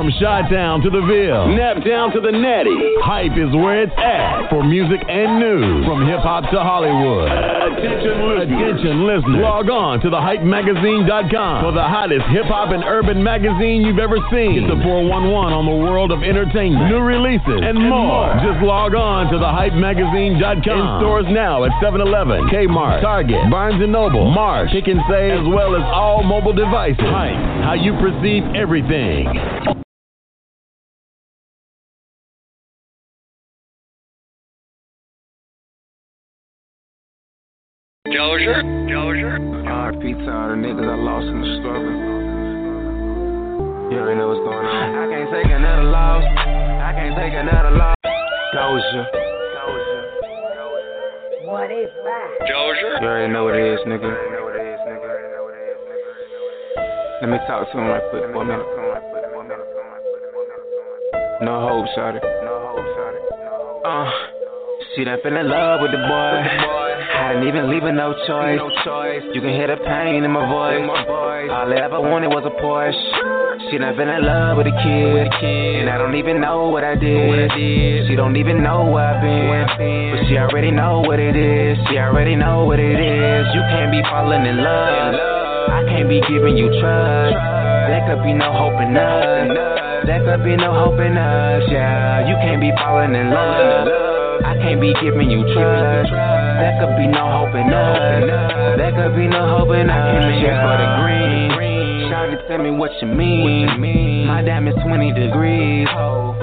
From Chi-Town to the Ville, Naptown to the Natty, Hype is where it's at for music and news. From hip-hop to Hollywood. Attention listeners. Log on to TheHypeMagazine.com for the hottest hip-hop and urban magazine you've ever seen. Get the 411 on the world of entertainment, new releases, and more. Just log on to TheHypeMagazine.com. In stores now at 7-Eleven, Kmart, Target, Barnes & Noble, Marsh, Pick and Save, as well as all mobile devices. Hype, how you perceive everything. Dozier. Pizza, all the niggas I lost in the struggle. You already know what's going on. I can't take another loss. Dozier. What is that? Dozier. You already know what it is, nigga. Let me talk to him right quick. 1 minute. No hope, shawty. She done fell in love with the boy. I didn't even leave her no choice. You can hear the pain in my voice. All I ever wanted was a Porsche. She done fell in love with a kid. And I don't even know what I did. She don't even know where I've been. But she already know what it is. You can't be falling in love. I can't be giving you trust. There could be no hope in us. Yeah, you can't be falling in love. I can't be giving you trust. There could be no hope in us. I can't be here for the green. Shout it, tell me what you mean. My diamond's 20 degrees.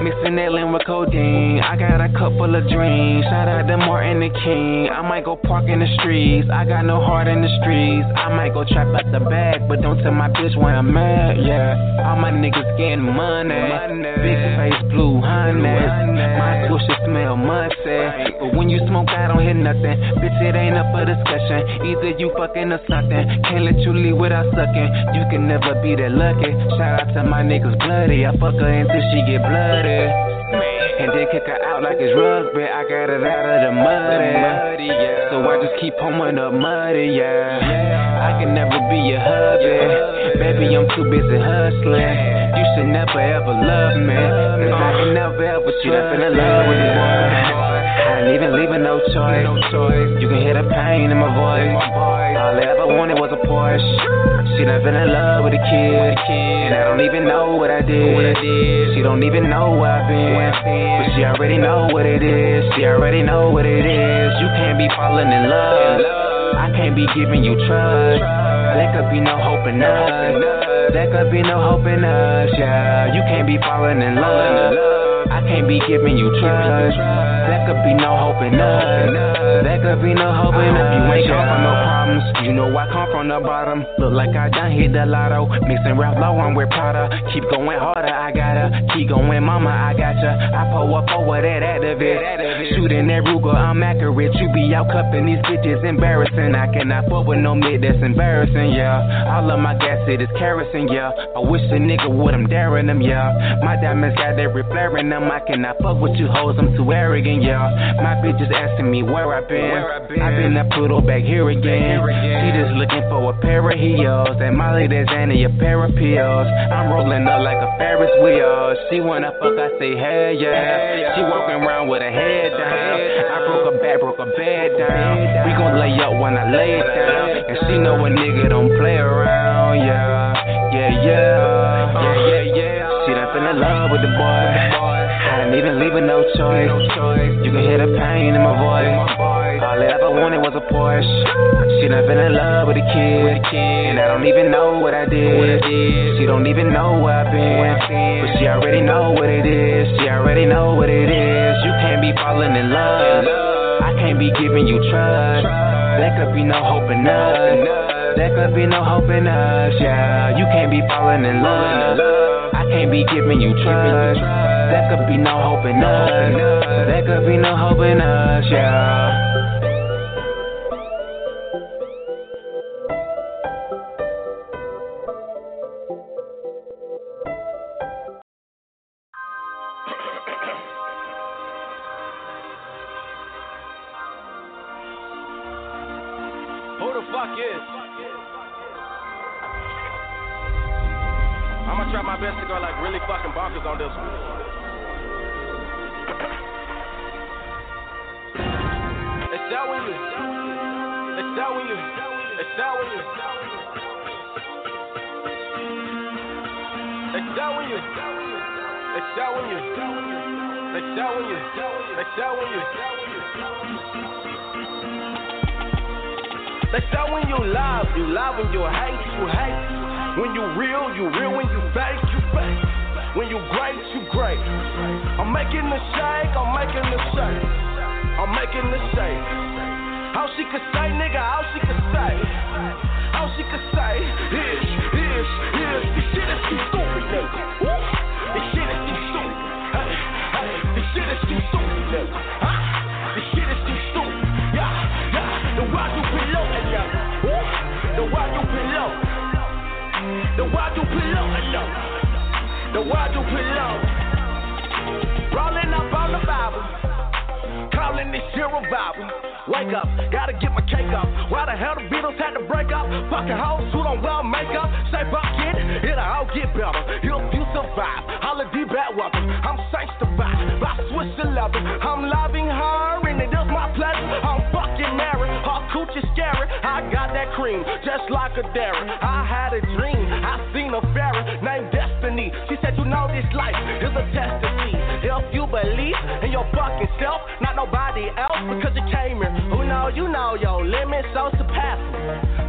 Mixing that limb with codeine. I got a couple of dreams. Shout out to Martin the King. I might go park in the streets. I got no heart in the streets. I might go trap out the bag, but don't tell my bitch when I'm mad. Yeah, all my niggas getting money. Big face, blue honey. My tool should smell musty. But when you smoke, I don't hear nothing. Bitch, it ain't up for discussion. Either you fucking or something. Can't let you leave without sucking. You can never be that lucky. Shout out to my niggas bloody. I fuck her until she get bloody. And then kick her out like it's rugby. I got it out of the mud, yeah. So I just keep homing up muddy, yeah. I can never be your hubby. Baby, I'm too busy hustling. You should never ever love me. Cause I can never ever shoot up in love with you. I ain't even leaving no choice. You can hear the pain in my voice. All I ever wanted was a Porsche. She done fell in love with a kid. And I don't even know what I did. She don't even know where I've been. But she already know what it is. You can't be falling in love. I can't be giving you trust. There could be no hope in us. Yeah, you can't be falling in love. I can't be giving you trust. There could be no hope in us. You ain't come from no problems. You know I come from the bottom. Look like I done hit the lotto. Mixing Ralph Lauren with Prada. Keep going harder, I gotta. Keep going, mama, I gotcha. I pull up over that activist. Shooting that Ruger, I'm accurate. You be out cuffing these bitches, embarrassing. I cannot fuck with no mid, that's embarrassing, yeah. All of my gas, it is kerosene, yeah. I wish a nigga would, I'm daring him, yeah. My diamonds got that reflare in them. I cannot fuck with you hoes, I'm too arrogant. Yeah, my bitch is asking me where I been. I been that poodle back here again. She just looking for a pair of heels. That Molly, that's Annie, a pair of pills. I'm rolling up like a Ferris wheel. She wanna fuck, I say hey yeah. She walking around with her head down. I broke her bed down. We gon' lay up when I lay it down. And she know a nigga don't play around. Yeah. She done fell in love with the boy. I didn't even leave her no choice. You can hear the pain in my voice. All I ever wanted was a Porsche. She done fell in love with a kid. And I don't even know what I did. She don't even know where I've been. But she already know what it is. You can't be falling in love. I can't be giving you trust. There could be no hope in us. Yeah, you can't be falling in love. I can't be giving you trust. There could be no hope in us. Yeah. Who the fuck is? I'm a I try my best to go like really fucking bonkers on this one. They sell when you live, you live when you hate, when you real when you fake, when you great, I'm making the shake, how she could say, nigga, how she could say, yes, this shit is too stupid, nigga, this shit is too stupid, yeah, the why you below, rolling up on the Bible, calling this shit revival. Wake up, gotta get my cake up. Why the hell the Beatles had to break up? Fucking hoes who don't wear makeup. Say fuck it, it'll all get better. If you survive, holiday back weapon. I'm sanctified by Swiss 11. I'm loving her and it is my pleasure. I'm fucking married, her coochie scary. I got that cream, just like a dairy. I had a dream, I seen a fairy named Destiny. She said, you know this life is a test of me. If you believe in your fucking self, not nobody else, because you came here. Who know, you know your limits so surpassing.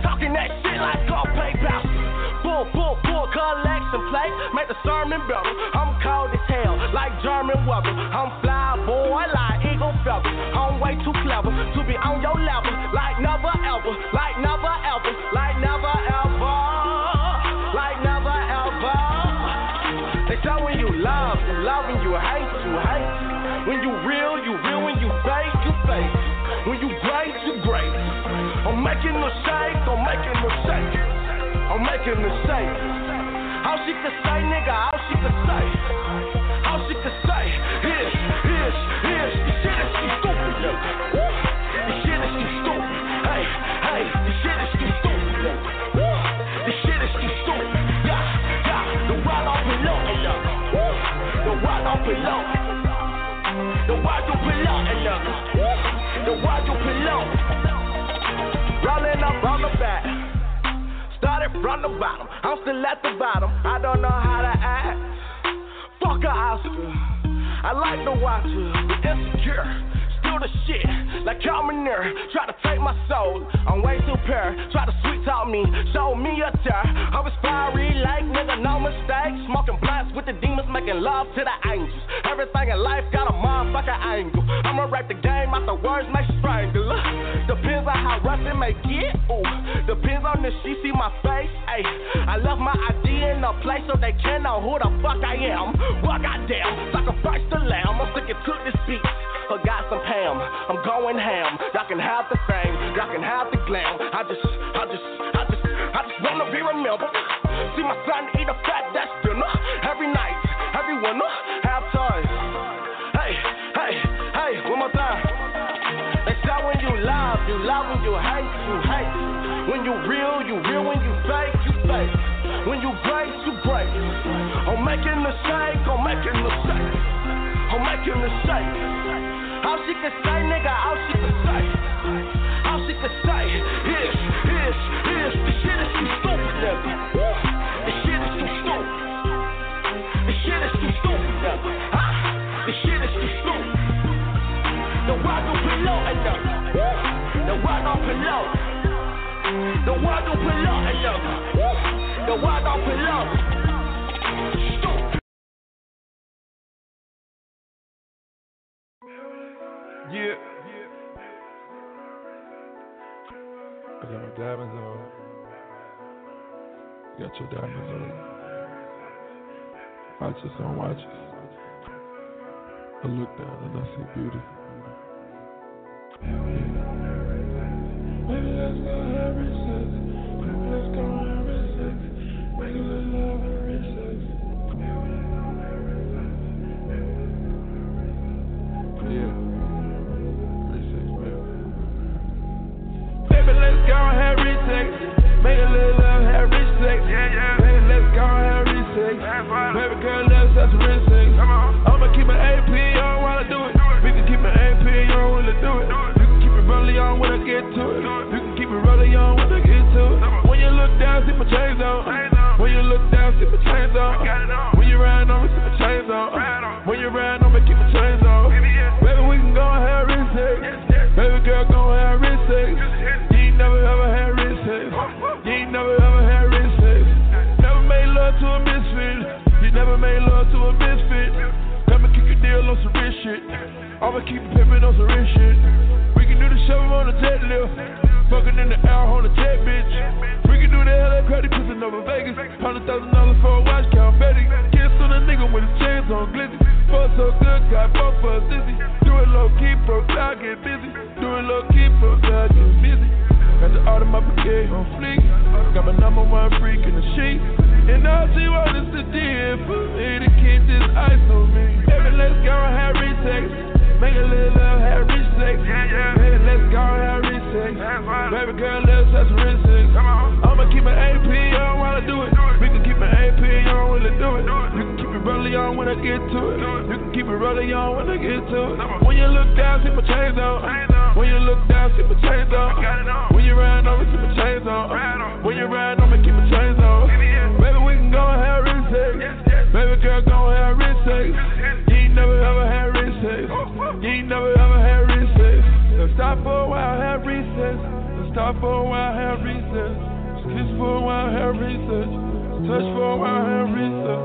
Talking that shit like all PayPal. Full collection plate, make the sermon better. I'm cold as hell, like German weather. I'm fly boy, like eagle feather. I'm way too clever to be on your level, like never ever, like never ever, like never ever, like never ever. They tell when you love, you love when you hate, you hate. When you real, you real. When you fake, you fake. When you great, you great. I'm making a shake. How she could say, nigga, how she could say, yes, this shit is too stupid, hey, this shit is too stupid, yeah, the wide open low, rolling up on the back. Started from the bottom, I'm still at the bottom. I don't know how to act. Fuck a Oscar, I like to watch her. Insecure, still the shit. Like Calvin Nair, try to take my soul. I'm way too pure, try to sweet talk me. Show me a tear. I was fiery like nigga, no mistake. Smoking blunts with the demons, making love to the angels. Everything in life got a motherfucking angle. I'ma rap the game out the words, make strangle. Depends on how rough it may get, ooh. Depends on if she see my face, ayy. I left my ID in a place so they can know who the fuck I am. Well, goddamn, sacrifice the lamb. I'm sticking to this beat. Forgot some Pam, I'm going ham. Y'all can have the fame, y'all can have the glam. I just wanna be remembered. See my son eat a fat, that's dinner. Every night, every winter, have toys. Hey, one more time. They say when you love when you hate, you hate. When you real when you fake, you fake. When you break, you break. I'm making a shake. How she could say, nigga, yes, this shit is too stupid, nigga, this shit is too stupid. The wide open low, yeah. I got my diamonds on. You got your diamonds on. Watches on watches. I look down and I see beauty. Baby, let's go have recess. Baby, let's go have recess. Baby, let's go have recess. Yeah. Let's go have rich sex. Make a little love, have rich sex. Yeah. Baby, let's go have rich sex. Baby girl loves such a real thing. I'ma keep an AP on while I do it. We can keep an AP on while I do it. You can keep it rolling on when I get to it. You can keep it rolling on when I get to it. When you look down, see my chains on. When you look down, see my chains on. When you riding on me, see my chains on. When you riding on me, keep my chains on. Baby, we can go and have wrist sex. Baby girl, go and have wrist sex. You ain't never ever had wrist sex. You ain't never ever had wrist sex. Never made love to a misfit. You never made love to a misfit. Let me kick a deal on some rich shit. I'ma keep pimping on some rich shit. We can do the show on the jet lift. Fucking in the air on the jet, bitch. We can do the LA crowdy pissing over Vegas. $100,000 for a watch, count Betty. Kiss on a nigga with his chains on glizzy. Fuck so good, got fuck for a dizzy. Do it low key, bro, I get busy. Do it low key, bro, I get busy. Got the art of my brigade on fleek. Got my number one freak in the sheet. And all she wants is the deal for me to keep this ice on me. Baby, let's go and have sex. Make a little love, have rich sex. Baby, let's go and have rich sex. Baby girl, let's have some rich sex. I'ma keep an AP on while I do it. We can keep an AP on while I do it. You can keep it rolling on when I get to it. You can keep it rolling on when I get to it. When you look down, see my chains on. When you look down, keep my chains on. When you ride on me, keep my chains on. When you ride on me, keep my chains on. Baby, we can go and have rich sex. Baby girl, go and have rich sex. You ain't never ever had rich sex. You ain't never ever had rich sex. Let's stop for a while, have recess. Let's stop for a while, have recess. Let's kiss for a while, have recess. Let's touch for a while, have recess.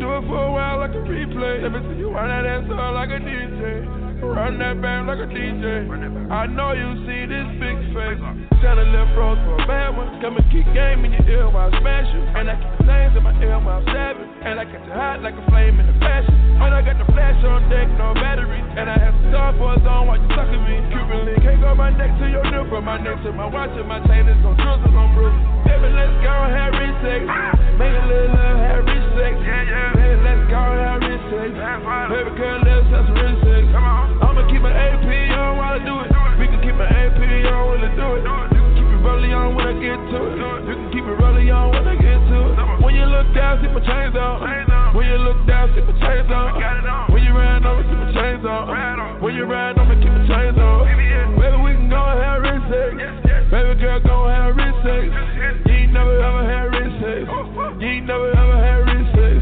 Do it for a while like a replay. Every time you run that ass up like a DJ. Run that band like a DJ. I know you see this big face. Tell a left rose for a bad one. Come and keep game in your ear while I smash you. And I keep flames in my ear while I'm stabbing. And I got you hot like a flame in the fashion. When I got the flash on deck, no battery. And I have some star boys on while you sucking me. Cuban link can't go my neck to your nipple. My neck to my watch and my chain is on drizzle on Bruce. Baby, let's go and have rich sex. Make a little love, have rich sex. Baby, let's go and have rich sex. Baby girl, let's have some rich sex. I'ma keep an AP on while I do it. We can keep an AP on while I do it. You can keep it rolling on when I get to it. You can keep it rolling on when I get to it. When you look down, see my chains on. When you look down, see my chains on. When you ride on me, see my chains on. When you ride on me, keep my chains on. Baby, we can go and have rich sex. Baby girl, go and have rich sex. You ain't never ever had rich sex. You ain't never ever had rich sex.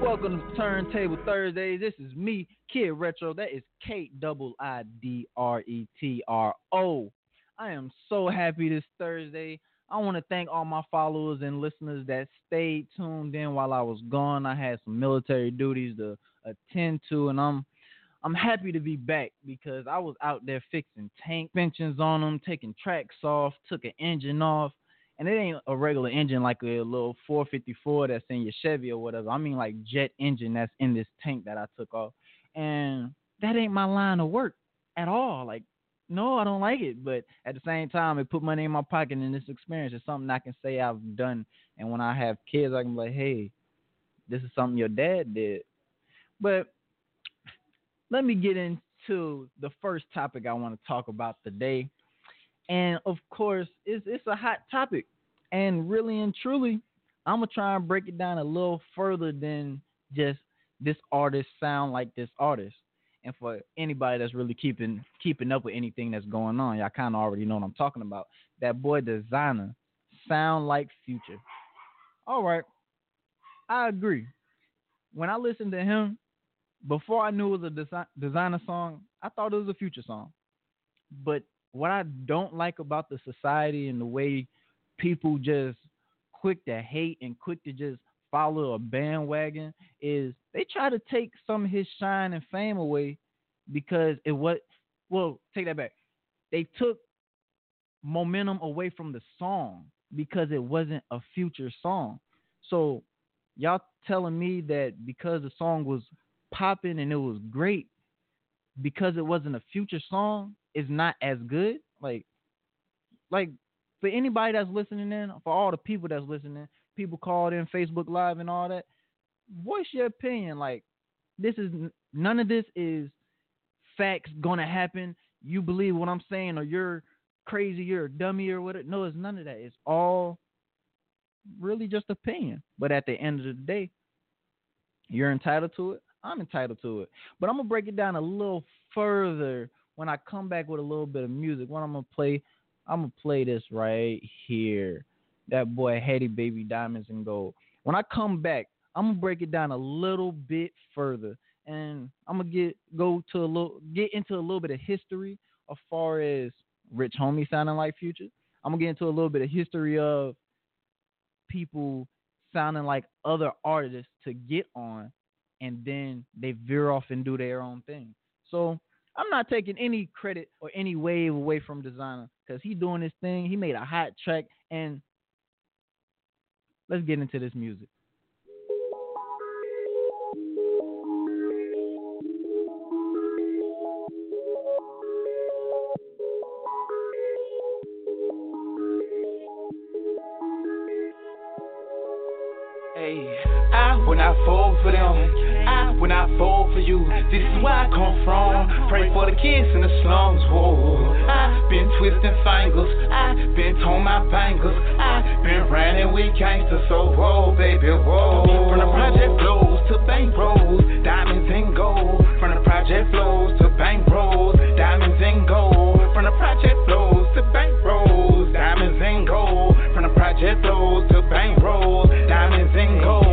Welcome to Turntable Thursdays. This is me, Kid Retro. That is KIDRETRO. I am so happy this Thursday. I want to thank all my followers and listeners that stayed tuned in while I was gone. I had some military duties to attend to, and I'm happy to be back because I was out there fixing tank benches on them, taking tracks off, took an engine off. And it ain't a regular engine like a little 454 that's in your Chevy or whatever. I mean like jet engine that's in this tank that I took off. And that ain't my line of work at all. Like, no, I don't like it. But at the same time, it put money in my pocket, and this experience is something I can say I've done. And when I have kids, I can be like, hey, this is something your dad did. But let me get into the first topic I want to talk about today. And, of course, it's a hot topic. And really and truly, I'm going to try and break it down a little further than just this artist sound like this artist. And for anybody that's really keeping up with anything that's going on, y'all kind of already know what I'm talking about. That boy Desiigner sound like Future. All right. I agree. When I listened to him, before I knew it was a Desiigner song, I thought it was a Future song. But what I don't like about the society and the way people just quick to hate and quick to just follow a bandwagon is they try to take some of his shine and fame away because it was, well, take that back. They took momentum away from the song because it wasn't a Future song. So y'all telling me that because the song was popping and it was great because it wasn't a Future song, is not as good. Like for anybody that's listening in, for all the people that's listening, people called in Facebook Live and all that, what's your opinion? Like, this is, none of this is facts gonna happen. You believe what I'm saying, or you're crazy, you're a dummy, or whatever. No, it's none of that. It's all really just opinion. But at the end of the day, you're entitled to it. I'm entitled to it. But I'm gonna break it down a little further when I come back with a little bit of music. What I'm gonna play this right here. That boy Hattie Baby, Diamonds and Gold. When I come back, I'm gonna break it down a little bit further. And I'm gonna get into a little bit of history as far as Rich Homie sounding like Future. I'm gonna get into a little bit of history of people sounding like other artists to get on, and then they veer off and do their own thing. So I'm not taking any credit or any wave away from Desiigner, because he doing his thing. He made a hot track, and let's get into this music. When I fall for them, when I fall for you, this is where I come from. Pray for the kids in the slums, whoa. I been twisting fingers, I been torn my bangles, I been running with gangsters, so whoa, baby, whoa. From the project flows to bank rolls, diamonds and gold. From the project flows to bank rolls, diamonds and gold. From the project flows to bank rolls, diamonds and gold. From the project flows to bank rolls, diamonds and gold.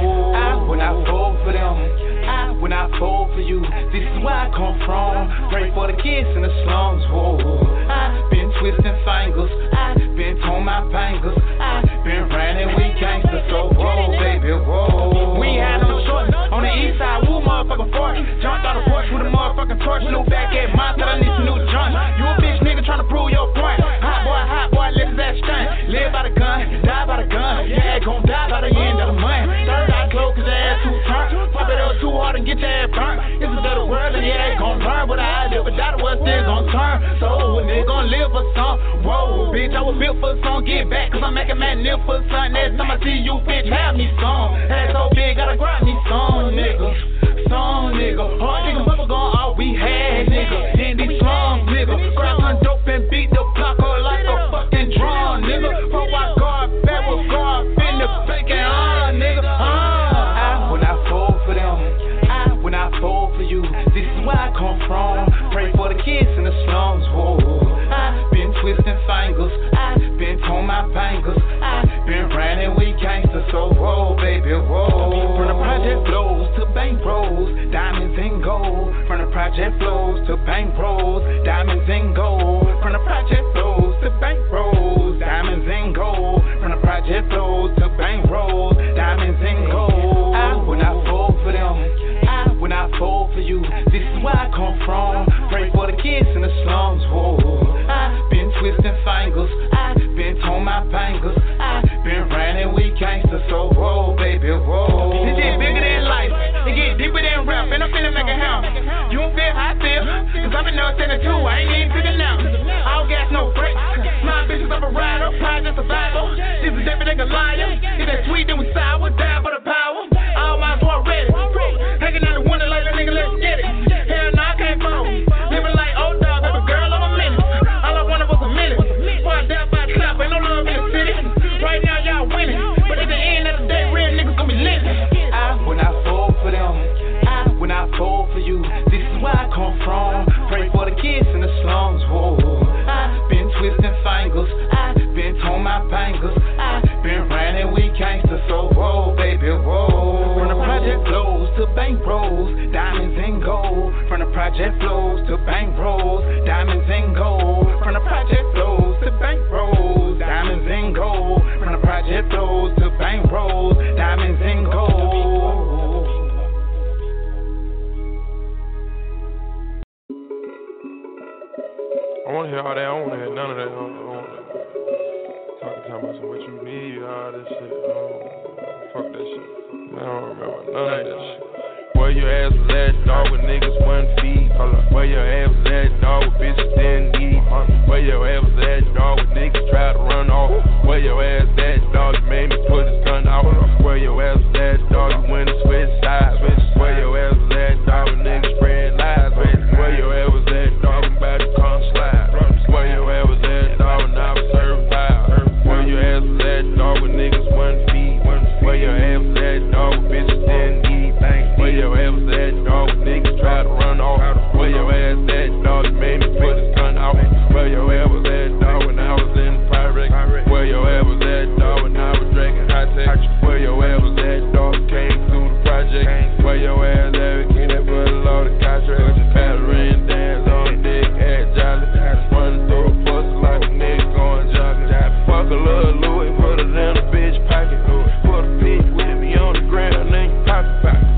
When I fall for them, when I fall for you, this is where I come from. Pray for the kids in the slums, whoa. I been twisting fingers, I been torn my bangles, I been running with gangsters, so whoa, baby, whoa. We had no short on the east side, woo, motherfucking force. Jumped on the porch with a motherfucking torch, new back at mine, said I need some new junk. You a bitch nigga trying to prove your point. Hot boy, let that stunt. Live by the gun, die by the gun. Yeah, gon' die by the end of the month. Third eye closed, cause the ass too turnt. Pop it up too hard and get your ass burnt. It's a better world and your ass gon' burn. But I live without it, what's there gon' turn? So a nigga gon' live for some. Whoa, bitch, I was built for some. Get back, cause I'm making magnificent. Next time I see you, bitch, have me some. Ass so big, gotta grab me some, nigga. Some nigga, hard nigga, bubble gone all we had, nigga. In these slums, nigga, grab on dope and beat the block all like a fucking drum, nigga. For I guard back with guard in the bank and nigga. When I fall for them, when I fall for you, this is where I come from. Pray for the kids in the slums, whoa. I been twisting fingers, I been torn my bangles, I been running with gangsters, so whoa, baby, whoa. From the project flows to bank rolls, diamonds and gold. From the project flows to bank rolls, diamonds and gold. From the project flows to bank rolls, diamonds and gold. From the project flows to bank rolls, diamonds and gold. When I fall for them, when I fall for you, this is where I come from. Pray for the kids in the slums, whoa. I been twisting fingers, I been torn my bangles, I been running with gangsters, so whoa, baby, whoa. This shit bigger than life, it get deeper than rap, and I'm finna make a house. You don't feel how I feel, cause I've been up since two, I ain't even figured out. I don't gas no brakes, my bitches up a rider, pride and survival. This is different than a liar, if that sweet then we sour, die for the power. All my boys ready, hanging out the window like that nigga, let's get it. Hell nah, I can't phone. Living like old dog, baby girl, I'm a menace. All I wanted was a minute. Before I die by trap, ain't no love in the city. Right now, y'all winning. But at the end of the day, real niggas gonna be lit. When I fall for them, when I fall for you, this is where I come from. Pray for the kids in the slums, whoa. I been twisting fingers, I been torn my bangles, I been running with gangsters, so whoa, baby, whoa. From the project flows to bank rolls, diamonds and gold. From the project flows to bank rolls, diamonds and gold. From the project flows to bank rolls, diamonds and gold. From the project flows to bank rolls, diamonds and gold. I want to hear all that. I don't want to hear none of that. Talking about some what you need, all this shit. Fuck that shit. I don't remember none of that shit. Boy, where your ass was at, dog, with niggas 1 feet. Where your ass was at, dog, with bitches in deep. Where your ass was at, dog, with niggas try to run off. Where your ass at, dog, you made me put his gun out. Where your ass was at, dog, you went and switch sides. Where your ass was at, dog, with niggas spread lies. Where your ass was at, dog, I'm about to come slide. Where your ass was at, dog, and I was certified. Where your ass was at, dog, with niggas 1 feet. Where your ass was at, dog, with bitches in deep. Where your ass was at, dog, niggas try to run off. Where your ass at, dog, you made me put his gun out. Where your ass was at, dog, when I was in the pirate. Where your ass was at, dog, when I was drinking high tech. Where your ass was at, dog, came through the project. Where your ass at, get that for the law, the contract. Battering dance on dick at Jolly. Running through a pussy like a nigga going jogging. Fuck a little Louis, put it in a bitch pocket. Put a bitch with me on the ground, nigga.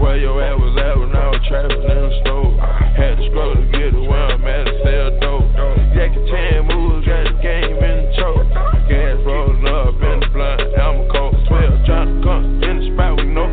Where your ass was at when I was traveling in the store. Had to struggle to get to where I'm at to sell dope. Jackie Chan moves, got the game in the choke. Gas rolling up in the blind, I'm a cold 12. Trying to come in the spot with no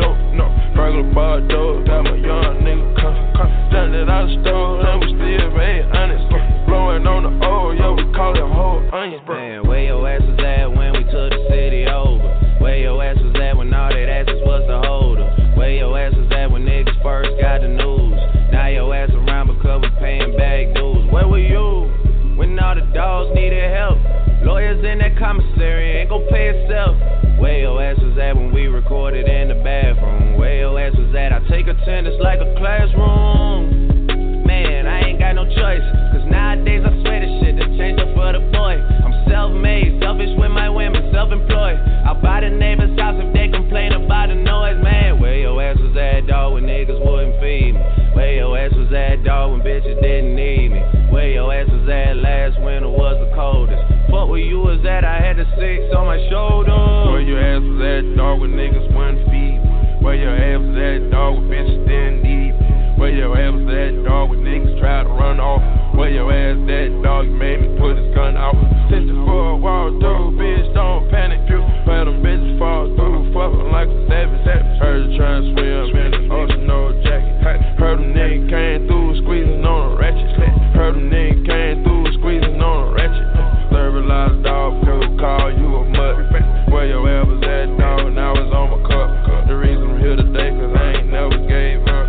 dope, no. Burglar bar door, got my young nigga come. Done that I stole, and we still made honest. Blowing on the oil, yo, we call it whole onions, bro. Man, where your ass was at when we took the city over? Where your ass was at when all that asses was the holder? Where your ass was at when niggas first got the news? Now your ass around because we paying back dues. Where were you when all the dogs needed help? Lawyers in that commissary ain't gon' pay itself. Where your ass was at when we recorded in the bathroom? Where your ass was at? I take attendance like a classroom. Man, I ain't got no choice, cause nowadays I swear this shit done changed up for the boy. I'm self-made, selfish with my women, self-employed. I'll buy the neighbor's house if they complain about the noise, man. Where your ass was at, dog, when niggas wouldn't feed me? Where your ass was at, dog, when bitches didn't need me? Where your ass was at last winter was the coldest? Fuck where you was at, I had the 6 on my shoulder. Where your ass was at, dog, when niggas wouldn't feed me? Where your ass was at, dog, when bitches didn't need me? Where your ass was at, dog, when niggas tried to run off? Where your ass at, dog, you made me put his gun out? 64 wall through, bitch, don't panic, phew. Where them bitches fall through, fuckin' like a savage. Heard her try and swim in the ocean, no jacket. Heard them niggas came through, squeezing on a ratchet. Heard them niggas came through, squeezing on a ratchet. Servialized dog, could call you a mutt. Where your ass was at, dog, and I was on my cup. The reason I'm here today, cause I ain't never gave up.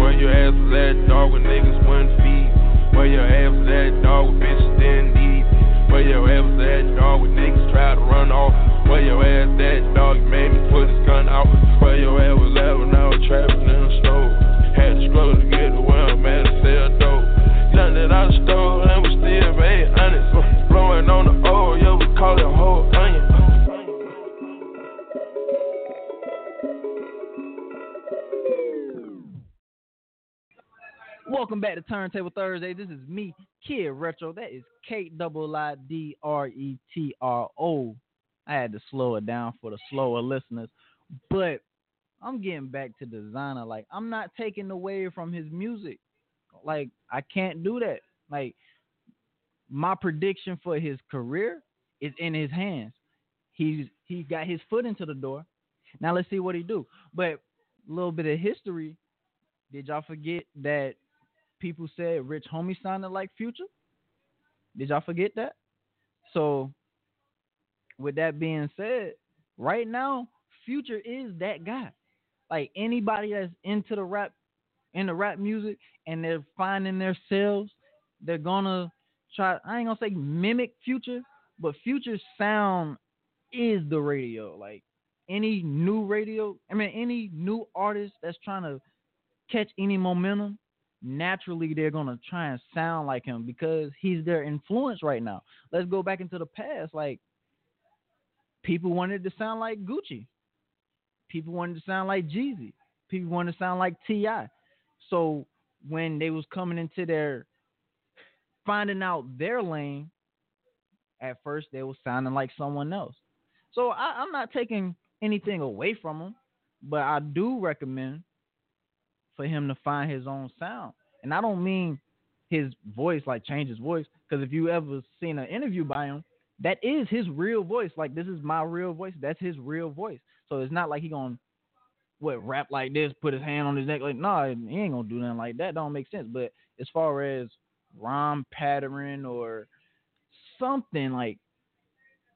Where your ass was at, dog, with niggas 1 feet. Where your ass was at, dog, with bitches in deep. Where your ass was at, dog, with niggas try to run off. Where your ass at, dog, you made me put his gun out. Where your ass was at when I was traveling in the store. Had to struggle to get to where I'm at to sell dope. Done that I stole and we still made honest. Blowing on the oil, yo, we call it whole onion. Welcome back to Turntable Thursday. This is me, Kid Retro. That is KIDRETRO. I had to slow it down for the slower listeners. But I'm getting back to Desiigner. Like, I'm not taking away from his music. Like, I can't do that. Like, my prediction for his career is in his hands. He got his foot into the door. Now let's see what he do. But a little bit of history. Did y'all forget that people said Rich Homie sounded like Future? Did y'all forget that? So, with that being said, right now, Future is that guy. Like, anybody that's into the rap, in the rap music, and they're finding themselves, they're gonna try, I ain't gonna say mimic Future, but Future's sound is the radio. Like, any new artist that's trying to catch any momentum, naturally they're gonna try and sound like him because he's their influence right now. Let's go back into the past. Like, people wanted to sound like Gucci. People wanted to sound like Jeezy. People wanted to sound like T.I. So when they was coming into their finding out their lane, at first they was sounding like someone else. So I'm not taking anything away from them, but I do recommend for him to find his own sound. And I don't mean his voice, like change his voice, because if you ever seen an interview by him, that is his real voice. Like, this is my real voice. That's his real voice. So it's not like he gonna what, rap like this, put his hand on his neck, like, nah, he ain't gonna do nothing like that. Don't make sense. But as far as rhyme pattern or something, like,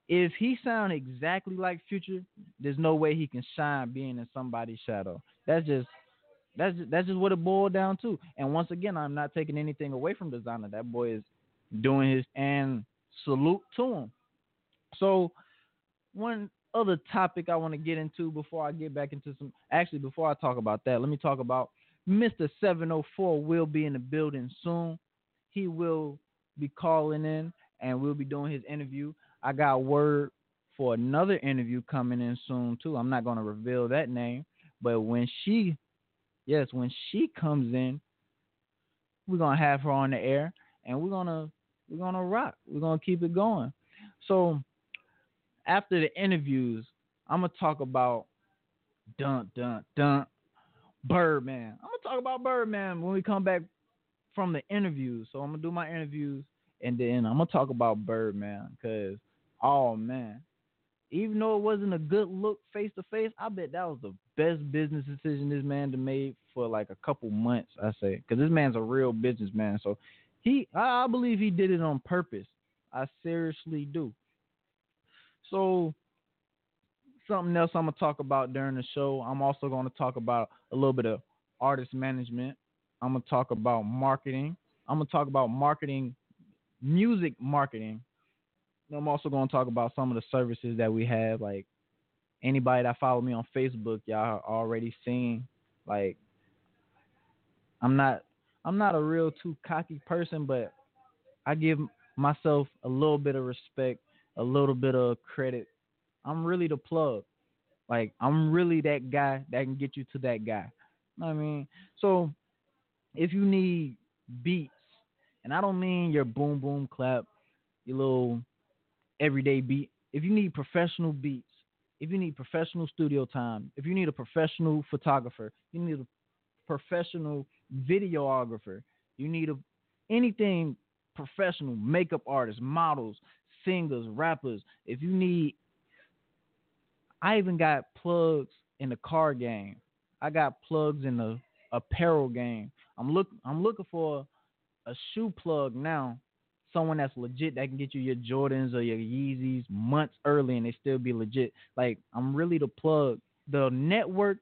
if he sound exactly like Future, there's no way he can shine being in somebody's shadow. That's just what it boiled down to. And once again, I'm not taking anything away from Desiigner. That boy is doing his, and salute to him. So one other topic I want to get into before I get back into some, actually, before I talk about that, let me talk about Mr. 704 will be in the building soon. He will be calling in and we'll be doing his interview. I got word for another interview coming in soon too. I'm not going to reveal that name, but when she comes in, we're going to have her on the air and we're going to rock. We're going to keep it going. So after the interviews, I'm going to talk about Birdman. I'm going to talk about Birdman when we come back from the interviews. So I'm going to do my interviews and then I'm going to talk about Birdman because, oh, man, even though it wasn't a good look face-to-face, I bet that was the best business decision this man made for like a couple months, I say, because this man's a real businessman. So I believe he did it on purpose. I seriously do. So something else I'm going to talk about during the show, I'm also going to talk about a little bit of artist management. I'm going to talk about marketing. I'm going to talk about marketing, music marketing. And I'm also going to talk about some of the services that we have. Like, anybody that follow me on Facebook, y'all are already seeing, like, I'm not a real too cocky person, but I give myself a little bit of respect, a little bit of credit. I'm really the plug. Like, I'm really that guy that can get you to that guy. You know what I mean? So if you need beats, and I don't mean your boom, boom, clap, your little everyday beat. If you need professional beats, if you need professional studio time, if you need a professional photographer, you need a professional videographer, you need anything professional, makeup artists, models, singers, rappers. If you need, I even got plugs in the car game. I got plugs in the apparel game. I'm looking for a shoe plug now. Someone that's legit that can get you your Jordans or your Yeezys months early and they still be legit. Like, I'm really the plug. The network.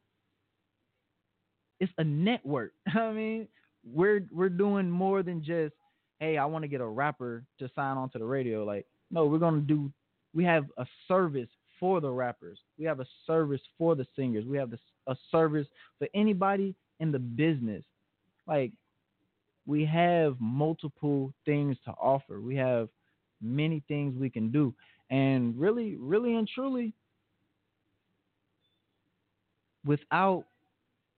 It's a network. I mean, we're doing more than just, hey, I want to get a rapper to sign on to the radio. Like, no, we have a service for the rappers. We have a service for the singers. We have a service for anybody in the business. Like, we have multiple things to offer. We have many things we can do. And really, really and truly, without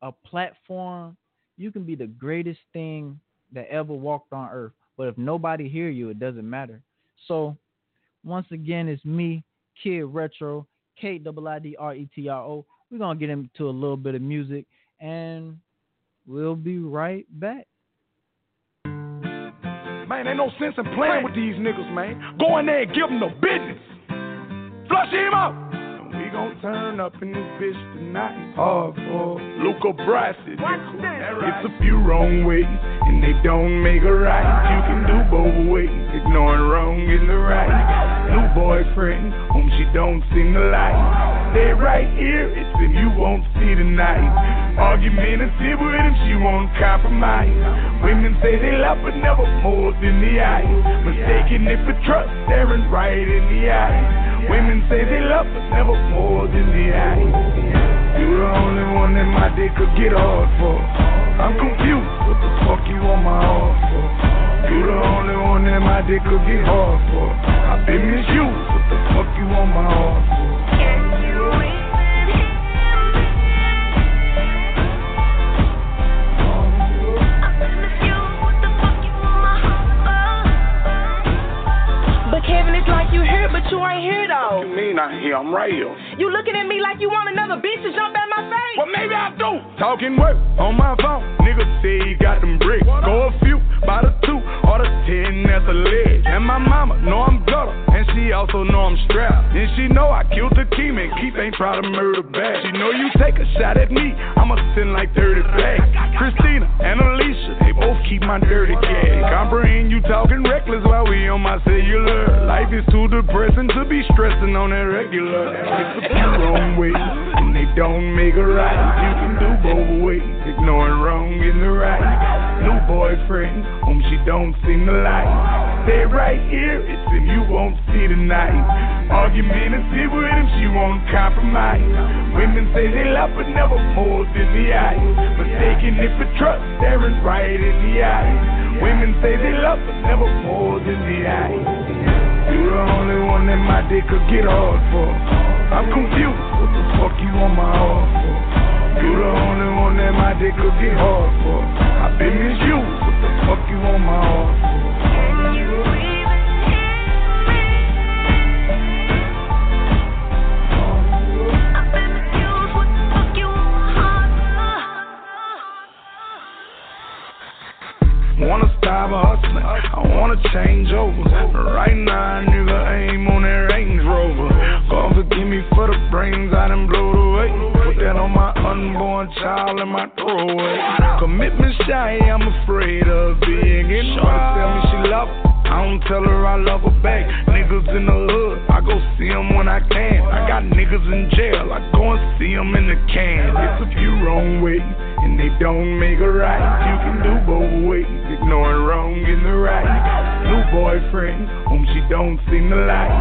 a platform, you can be the greatest thing that ever walked on earth. But if nobody hear you, it doesn't matter. So once again, it's me, Kid Retro, KIDRETRO. We're going to get into a little bit of music, and we'll be right back. Man, ain't no sense in playing with these niggas, man. Go in there and give them the business. Flush him out. We gon' turn up in this bitch tonight. Hardcore, Luca Brasi. It's a few wrong ways, and they don't make a right. You can do both ways, ignoring wrong is the right. New boyfriend, whom she don't seem to like. They right here, it's if you won't see tonight. Argumentative with him, she won't compromise. Women say they love, but never more than the eye. Mistaken it for trust, staring right in the eye. Women say they love, but never more than the eye. You're the only one that my dick could get hard for. I'm confused, what the fuck you on my heart for? You're the only one that my dick could get hard for. I've been misused, what the fuck you on my heart for? Kevin, it's like you here, but you ain't here, though. What you mean I here? I'm right here. You looking at me like you want another bitch to jump at my face? Well, maybe I do. Talking work on my phone. Nigga say he got them bricks. Go a few, by the two. Order 10, that's a lid. And my mama know I'm gutter, and she also know I'm strapped. And she know I killed the team, and Keith ain't proud of murder back. She know you take a shot at me, I'ma send like 30 back. Christina and Alicia, they both keep my dirty gag. Comprehend you talking reckless while we on my cellular. Life is too depressing to be stressing on that regular. It's a few wrong ways, and they don't make a right. You can do both ways, ignoring wrong is the right. New boyfriend, whom she don't seem to like. Stay right here, it's him you won't see tonight. Argumentative with him, she won't compromise. Women say they love but never more than the eyes. Mistaken it for trust, staring right in the eyes. Women say they love but never more than the eyes. You're the only one that my dick could get hard for. I'm confused, what the fuck you on my heart for? You're the only one that my dick could get hard for. I've been misused, what the fuck you on my heart for? Wanna stop hustling, I wanna change over. Right now, nigga, aim on that Range Rover. God forgive me for the brains I done blowed away. Put that on my unborn child and my throwaway. Commitment shy, I'm afraid of being in. Shawty tell me she love her, I don't tell her I love her back. Niggas in the hood, I go see them when I can. I got niggas in jail, I go and see them in the can. It's a few wrong ways, and they don't make a right. You can do both ways, ignoring wrong and the right. New boyfriend, whom she don't seem to like.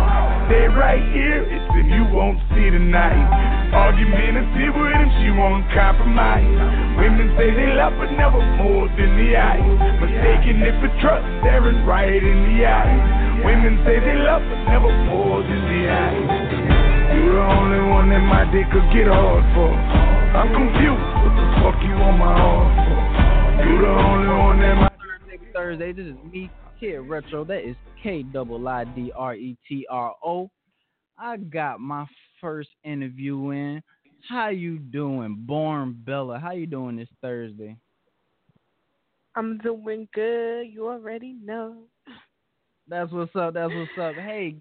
Stay right here, it's him you won't see tonight. Argumentative with him, she won't compromise. Women say they love but never more than the eyes. Mistaken it for trust, staring right in the eyes. Women say they love but never more than the eyes. You're the only one that my dick could get hard for. I'm confused, what the fuck you on my heart for? You the only one that my Turntable Thursday. This is me, Kid Retro. That is KIDRETRO. I got my first interview in. How you doing, Born Bella? How you doing this Thursday? I'm doing good. You already know. That's what's up. That's what's up. Hey,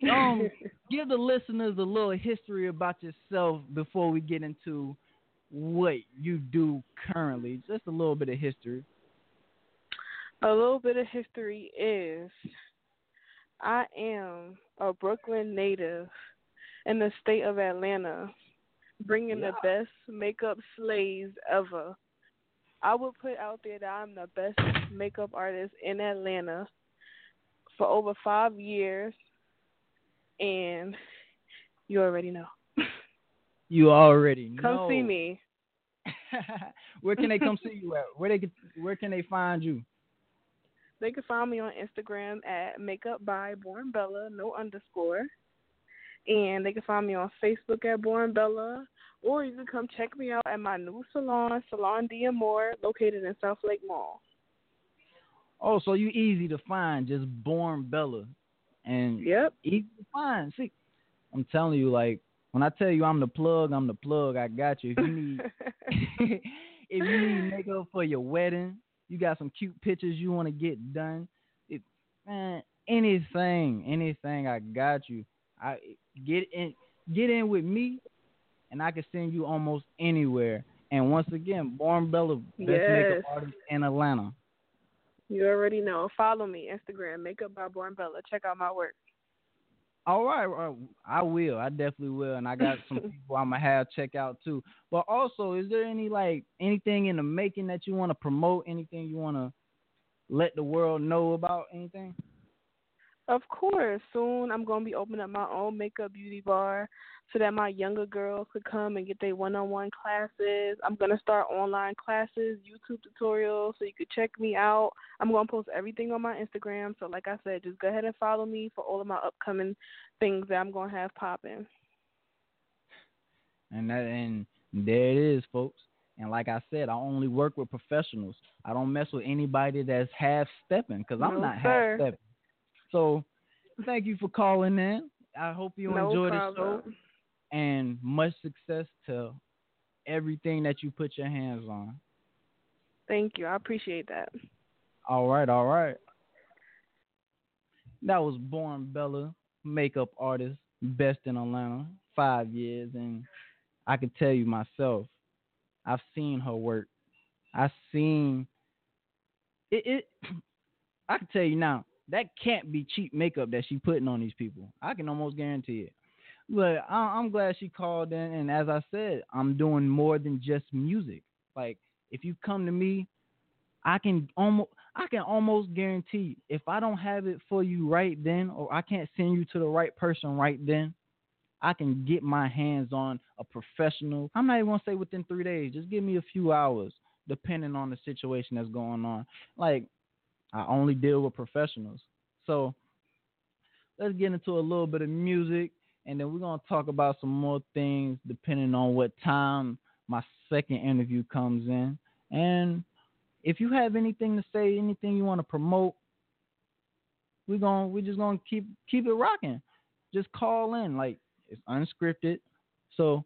give the listeners a little history about yourself before we get into what you do currently. Just a little bit of history. A little bit of history is I am a Brooklyn native in the state of Atlanta, bringing the best makeup slaves ever. I would put out there that I'm the best makeup artist in Atlanta for over 5 years, and you already know. You already know. Come see me. Where can they come see you at? Where can they find you? They can find me on Instagram at Makeup by Born Bella, no underscore. And they can find me on Facebook at Born Bella. Or you can come check me out at my new salon, Salon DMR, located in South Lake Mall. Oh, so you easy to find, just Born Bella. And yep. Easy to find. See, I'm telling you, like, when I tell you I'm the plug, I got you. If you need makeup for your wedding, you got some cute pictures you want to get done, anything, I got you. Get in with me, and I can send you almost anywhere. And once again, Born Bella, best makeup artist in Atlanta. You already know. Follow me, Instagram, Makeup by Born Bella. Check out my work. All right, I will. I definitely will, and I got some people I'm gonna have check out too. But also, is there anything in the making that you want to promote? Anything you want to let the world know about? Anything? Of course. Soon, I'm gonna be opening up my own makeup beauty bar so that my younger girls could come and get their one-on-one classes. I'm gonna start online classes, YouTube tutorials, so you could check me out. I'm gonna post everything on my Instagram. So, like I said, just go ahead and follow me for all of my upcoming things that I'm gonna have popping. And there it is, folks. And like I said, I only work with professionals. I don't mess with anybody that's half stepping because I'm not half stepping. So, thank you for calling in. I hope you enjoy the show. And much success to everything that you put your hands on. Thank you. I appreciate that. All right. That was Born Bella, makeup artist, best in Atlanta, 5 years. And I can tell you myself, I've seen her work. I've seen it. I can tell you now, that can't be cheap makeup that she's putting on these people. I can almost guarantee it. But I'm glad she called in. And as I said, I'm doing more than just music. Like, if you come to me, I can almost guarantee, if I don't have it for you right then, or I can't send you to the right person right then, I can get my hands on a professional. I'm not even going to say within 3 days. Just give me a few hours, depending on the situation that's going on. Like, I only deal with professionals. So let's get into a little bit of music, and then we're going to talk about some more things depending on what time my second interview comes in. And if you have anything to say, anything you want to promote, we're just going to keep it rocking. Just call in. Like, it's unscripted. So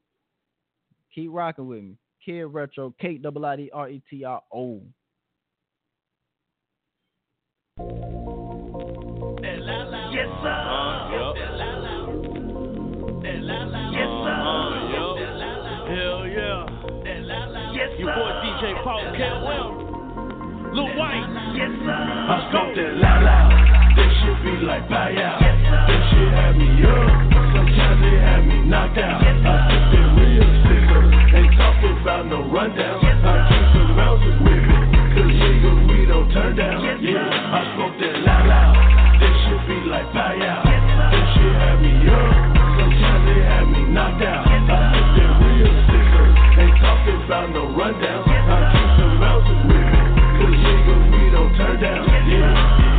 keep rocking with me. Kid Retro, KIDRETRO. Yes, sir. Yes, sir. Hell yeah. Yes, sir. Your boy DJ Paul Cantwell. Lil Wayne, yes sir. I scope that la la. This shit be like buyout. Yes sir. This shit had me up. Sometimes it had me knocked out. Yes sir. I took that real scissors. Ain't talking about no rundown. Yes sir. I keep some mountains with me. 'Cause niggas we don't turn down. Yes sir. Yeah, I scope that la la. This shit be like buyout. Yes sir. This shit had me up. Sometimes it had me knocked out. Yes sir. I took that real scissors. Ain't talking about no rundown. Yes sir. I keep some mountains with me. We don't turn down, yeah.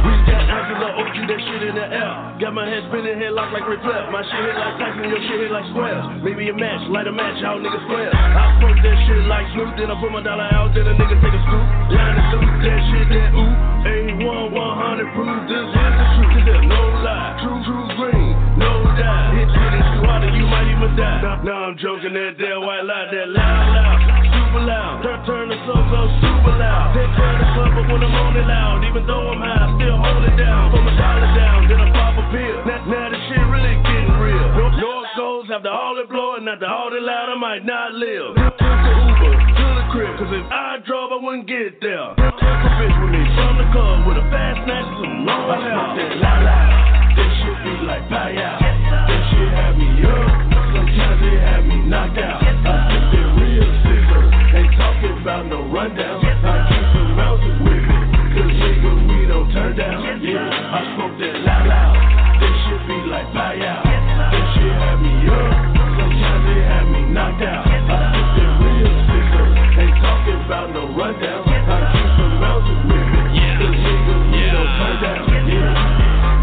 We got Angela, OG, that shit in the air. Got my head spinning, head locked like reflect. My shit hit like Tyson, your shit hit like squares. Maybe a match, light a match, y'all niggas squares. I smoke that shit like Snoop, then I put my dollar out, then a nigga take a scoop. Line and loop, that shit, that ooh. A1, 100 proof, this is the truth. Cause there's no lie, true green, no die. Hit you, this you out, you might even die. Nah, I'm joking, that dead white lie, that loud. Super loud, turn the song up super loud. They turn the club up when I'm on it loud. Even though I'm high, I still hold it down. From a dollar down, then I pop a pill. Now this shit really getting real. North goes after all it blowing, after all it loud, I might not live. Took the Uber to the crib, 'cause if I drove, I wouldn't get there. Took a bitch with me from the club with a fast snatch and some long hair. I smoke that la la. This shit be like buyout. This shit had me up. Sometimes it had me knocked out. I took that real scissors. Ain't talking about no rundown. Yes, I keep some mountains with me. 'Cause niggas we don't turn down. Yes, yeah, I smoke that loud loud. This shit be like buyout. Yes, this shit had me up. Sometimes it had me knocked out. Yes, I took that real scissors. Ain't talking about no rundown. Yes, I keep some mountains with me. 'Cause niggas we don't turn down. Yes,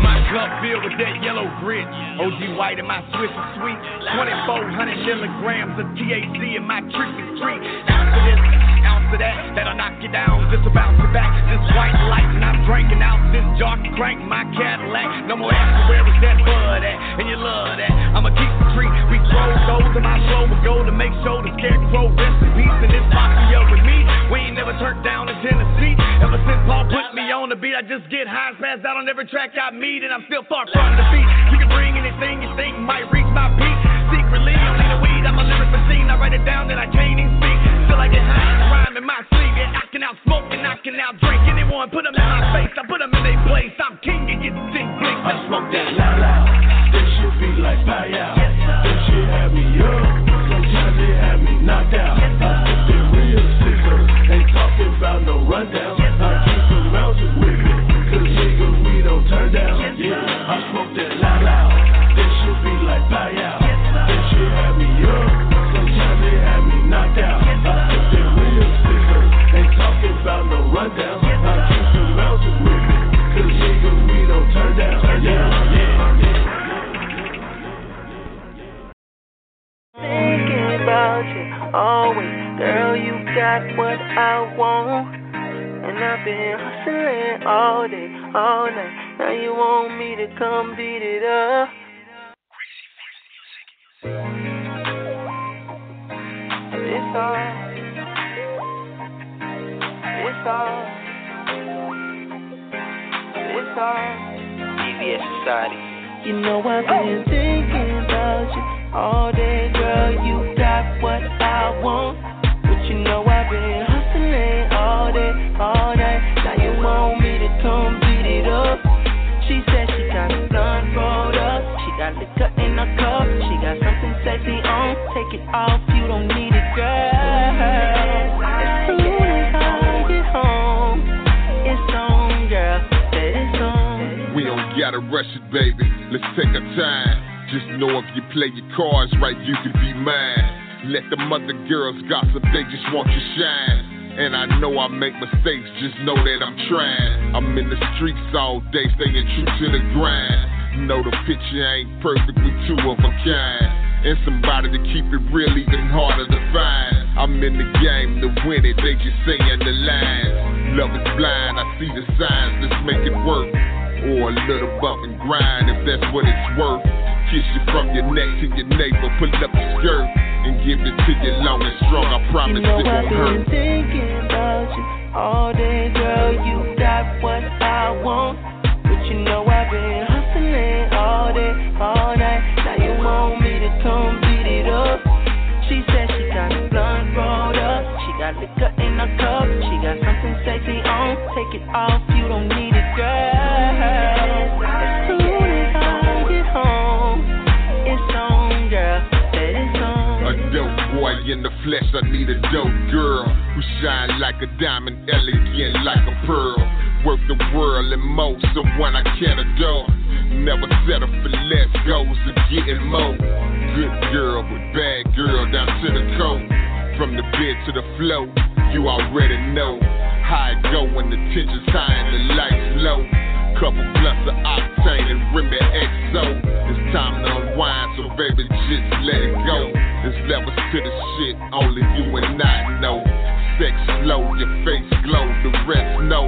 my cup filled with that yellow grit. OG White and my Swiss is sweet. 2,400 milligrams of THC in my trick is treat. Ounce of this, ounce of that, that'll knock you down. Just about to back this white light, and I'm drinking out this dark crank, my Cadillac. No more asking where is that bud at, and you love that. I'ma keep the treat. We throw gold in my show, we go to make sure the scarecrow rests in peace. And this posse up with me, we ain't never turned down in Tennessee. Ever since Paul put me on the beat, I just get high and pass out on every track I meet, and I'm still far from the beat. You can bring anything you think might reach my peak. Secretly, I need a weed, I'm a lyric machine. I write it down and I can't even speak. Still I get high and rhyme in my sleep. And I can out smoke and I can out drink. Anyone put them in my face, I put them in their place. I'm king and get sick, blink. I smoke that la la. This shit be like buyout. This shit had me up. Sometimes it had me knocked out. I took the real scissors. Ain't talking about no rundown. I keep some mountains with me. 'Cause niggas we don't turn down. Yeah, I smoke that la la. This shit be like buyout. This shit had me up. Sometimes it had me knocked out. I took that real scissors. Ain't talking about no rundown. I keep some mountains with me. 'Cause niggas we don't turn down. Yeah, thinking about you always. Girl, you got what I want. And I've been hustling all day, all night. Now you want me to come beat it up. It's alright. It's alright. It's alright. Society. You know I've been thinking about you all day, girl. You got what I want, but you know I've been hustling all day, all night. Now you want me to come beat it up. She said she got the blunt rolled up, she got liquor in her cup, she got something sexy on. Take it off, you don't need it, girl. Gotta rush it, baby. Let's take our time. Just know if you play your cards right, you can be mine. Let them other girls gossip, they just want you shine. And I know I make mistakes, just know that I'm trying. I'm in the streets all day, staying true to the grind. Know the picture ain't perfect, we two of a kind. And somebody to keep it real, even harder to find. I'm in the game to win it, they just saying the lines. Love is blind, I see the signs, let's make it work. Or a little bump and grind if that's what it's worth. Kiss you from your neck to your neighbor, pull up your skirt and give it to you long and strong. I promise you know it won't hurt. I've been thinking about you all day, girl. You got what I want, but you know I've been hustling all day, all night. Now you want me to come beat it up. She said she got a blunt rolled up, she got liquor in her cup, she got something sexy on. Take it off, you don't need it, girl. In the flesh, I need a dope girl who shine like a diamond, elegant like a pearl. Worth the world and more, someone I can adore. Never settle for less, goals of getting more. Good girl with bad girl down to the coat. From the bed to the flow, you already know how it go when the tension's high and the lights low. Couple blunts of octane and rim that XO. It's time to unwind, so baby, just let it go. There's levels to the shit, only you and I know. Sex slow, your face glow, the rest know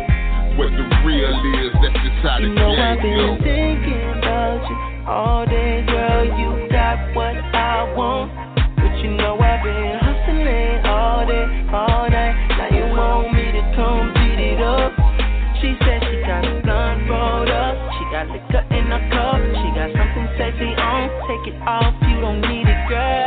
what the real is, that's just how the game goes. You know I've been thinking about you all day, girl. You got what I want, but you know I've been hustling all day, all night. Now you want me to come beat it up. She said she got a blunt rolled up, she got liquor in her cup, she got something sexy on. Take it off, you don't need it, girl.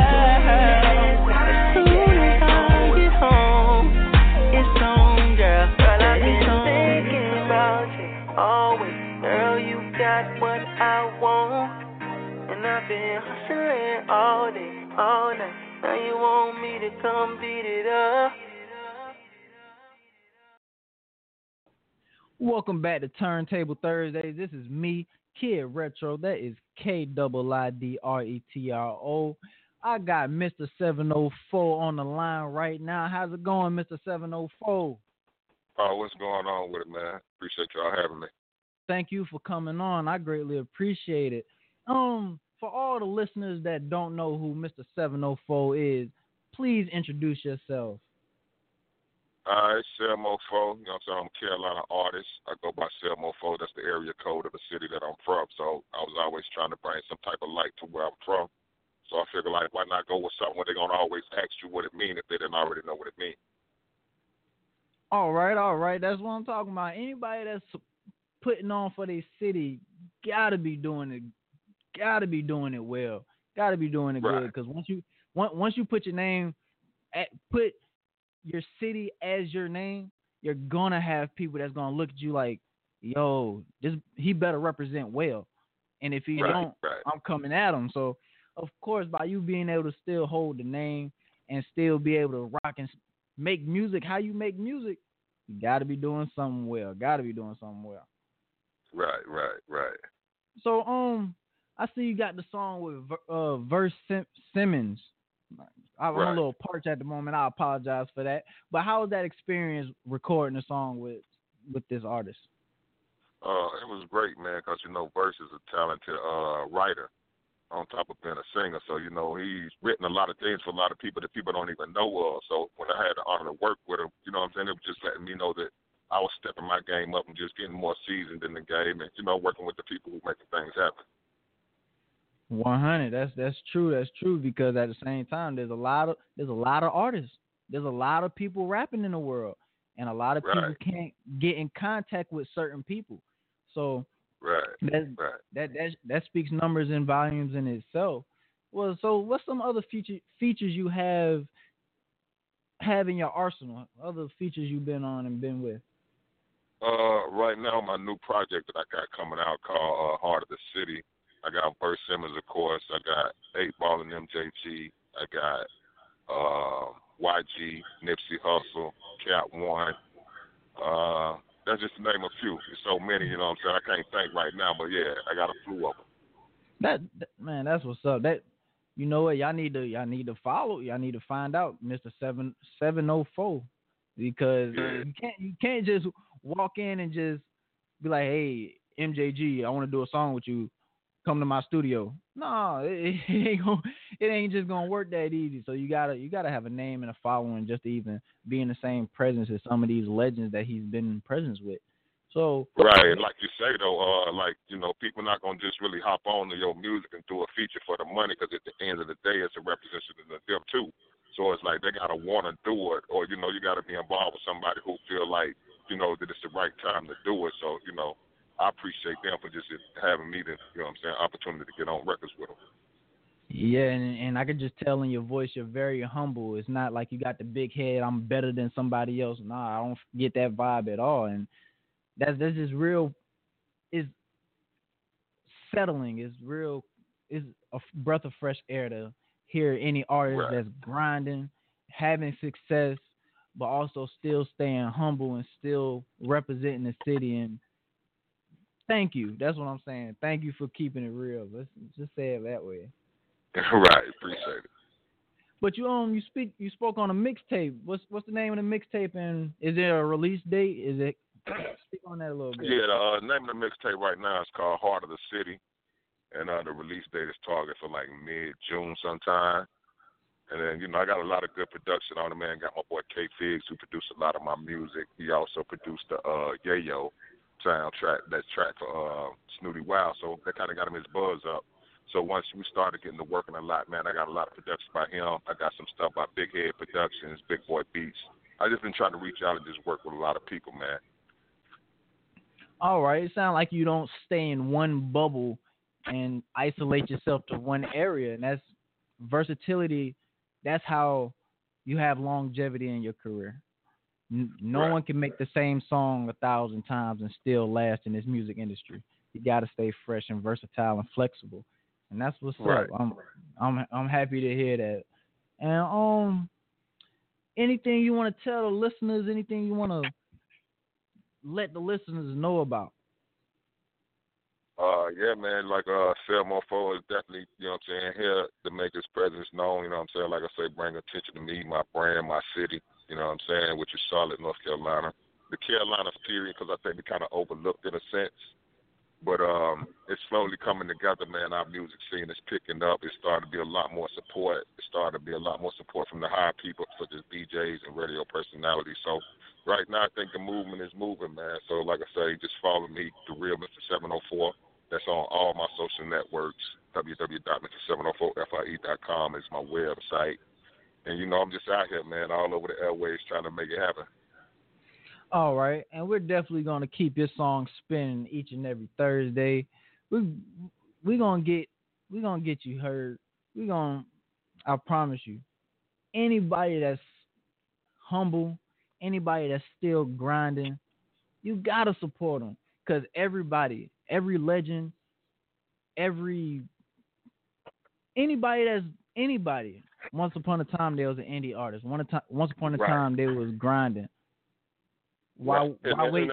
Been hustling all day, all night. Now you want me to come beat it up. Welcome back to Turntable Thursdays. This is me, Kid Retro. That is KIDRETRO. I got Mr. 704 on the line right now. How's it going, Mr. 704? Oh, what's going on with it, man? Appreciate y'all having me. Thank you for coming on. I greatly appreciate it. For all the listeners that don't know who Mr. 704 is, please introduce yourself. All right, 704. You know what I'm saying? I'm a Carolina artist. I go by 704. That's the area code of the city that I'm from. So I was always trying to bring some type of light to where I'm from. So I figured, like, why not go with something where they're going to always ask you what it means if they didn't already know what it means? All right. That's what I'm talking about. Anybody that's putting on for their city got to be doing it. Got to be doing it well. Got to be doing it right. Good. Because once you put your name, put your city as your name, you're gonna have people that's gonna look at you like, yo, he better represent well. And if he don't, I'm coming at him. So of course, by you being able to still hold the name and still be able to rock and make music, how you make music, you got to be doing something well. Right. So I see you got the song with Verse Simmons. I'm a little parched at the moment. I apologize for that. But how was that experience recording a song with this artist? It was great, man, because, you know, Verse is a talented writer on top of being a singer. So, you know, he's written a lot of things for a lot of people that people don't even know of. So when I had the honor to work with him, you know what I'm saying, it was just letting me know that I was stepping my game up and just getting more seasoned in the game and, you know, working with the people who make things happen. 100. That's true. Because at the same time, there's a lot of artists. There's a lot of people rapping in the world, and a lot of people can't get in contact with certain people. So Right. That speaks numbers and volumes in itself. Well, so what's some other features you have in your arsenal? Other features you've been on and been with? Right now, my new project that I got coming out called Heart of the City. I got Bert Simmons, of course. I got 8 Ball and MJG. I got YG, Nipsey Hussle, Cap One. That's just to name a few. There's so many, you know what I'm saying? I can't think right now, but yeah, I got a few of them. That man, that's what's up. That, you know what, y'all need to follow. Y'all need to find out Mr. 704 because you can't just walk in and just be like, hey, MJG, I want to do a song with you. Come to my studio. No, it ain't just gonna work that easy. So you gotta have a name and a following just to even be in the same presence as some of these legends that he's been in presence with. So right, like you say though, like, you know, people not gonna just really hop on to your music and do a feature for the money, because at the end of the day, it's a representation of them too. So it's like they gotta want to do it, or you know, you gotta be involved with somebody who feel like, you know, that it's the right time to do it. So you know, I appreciate them for just having me the, you know what I'm saying, opportunity to get on records with them. Yeah, and I could just tell in your voice you're very humble. It's not like you got the big head, I'm better than somebody else. Nah, I don't get that vibe at all. And that's just real, it's settling. It's real, it's a breath of fresh air to hear any artist that's grinding, having success, but also still staying humble and still representing the city. And thank you. That's what I'm saying. Thank you for keeping it real. Let's just say it that way. Right. Appreciate it. But you spoke on a mixtape. What's the name of the mixtape, and is there a release date? Is it? Speak on that a little bit. Yeah. The name of the mixtape right now is called Heart of the City, and the release date is targeted for like mid-June sometime. And then, you know, I got a lot of good production on it, man. Got my boy K Figs, who produced a lot of my music. He also produced the Yayo soundtrack, that track for Snooty Wild, so that kind of got him his buzz up. So once we started getting to working a lot, man, I got a lot of productions by him. I got some stuff by Big Head Productions, Big Boy Beats. I just been trying to reach out and just work with a lot of people, man. All right, it sounds like you don't stay in one bubble and isolate yourself to one area, and that's versatility. That's how you have longevity in your career. No one can make the same song 1,000 times and still last in this music industry. You got to stay fresh and versatile and flexible, and that's what's up. I'm happy to hear that. And anything you want to tell the listeners? Anything you want to let the listeners know about? Yeah, man. Like 704 is definitely, you know what I'm saying, here to make his presence known. You know what I'm saying? Like I say, bring attention to me, my brand, my city. You know what I'm saying, which is Charlotte, North Carolina. The Carolinas period, because I think we kind of overlooked in a sense. But it's slowly coming together, man. Our music scene is picking up. It's starting to be a lot more support. It's starting to be a lot more support from the higher people, such as DJs and radio personalities. So right now, I think the movement is moving, man. So like I say, just follow me, The Real Mr. 704. That's on all my social networks. www.mr704fie.com is my website. And, you know, I'm just out here, man, all over the airways trying to make it happen. All right. And we're definitely going to keep your song spinning each and every Thursday. We're going to get you heard. I promise you, anybody that's humble, anybody that's still grinding, you got to support them, because everybody, every legend, anybody. Once upon a time, they was an indie artist. Once upon a time, they was grinding. Why wait?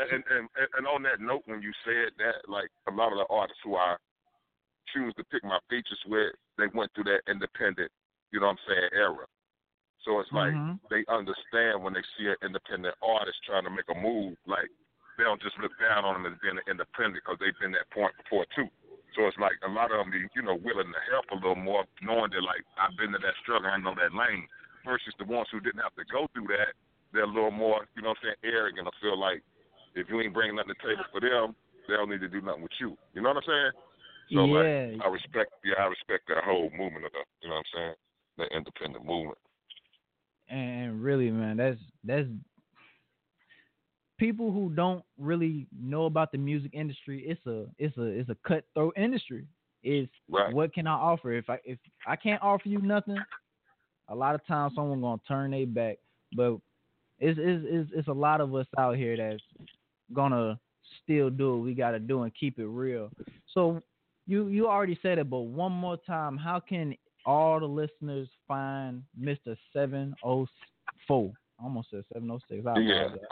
And on that note, when you said that, like a lot of the artists who I choose to pick my features with, they went through that independent, you know what I'm saying, era. So it's like they understand when they see an independent artist trying to make a move, like they don't just look down on them as being independent, because they've been that point before too. So it's like a lot of them be, you know, willing to help a little more, knowing that, like, I've been to that struggle, I know that lane, versus the ones who didn't have to go through that. They're a little more, you know what I'm saying, arrogant. I feel like if you ain't bringing nothing to the table for them, they don't need to do nothing with you. You know what I'm saying? So, yeah. Like, I respect that whole movement of the, you know what I'm saying, the independent movement. And really, man, that's people who don't really know about the music industry, it's a cutthroat industry. It's right. What can I offer? If I can't offer you nothing, a lot of times someone's gonna turn their back. But it's a lot of us out here that's gonna still do what we gotta do and keep it real. So you already said it, but one more time, how can all the listeners find Mr. 704? I almost said 706. Like I said,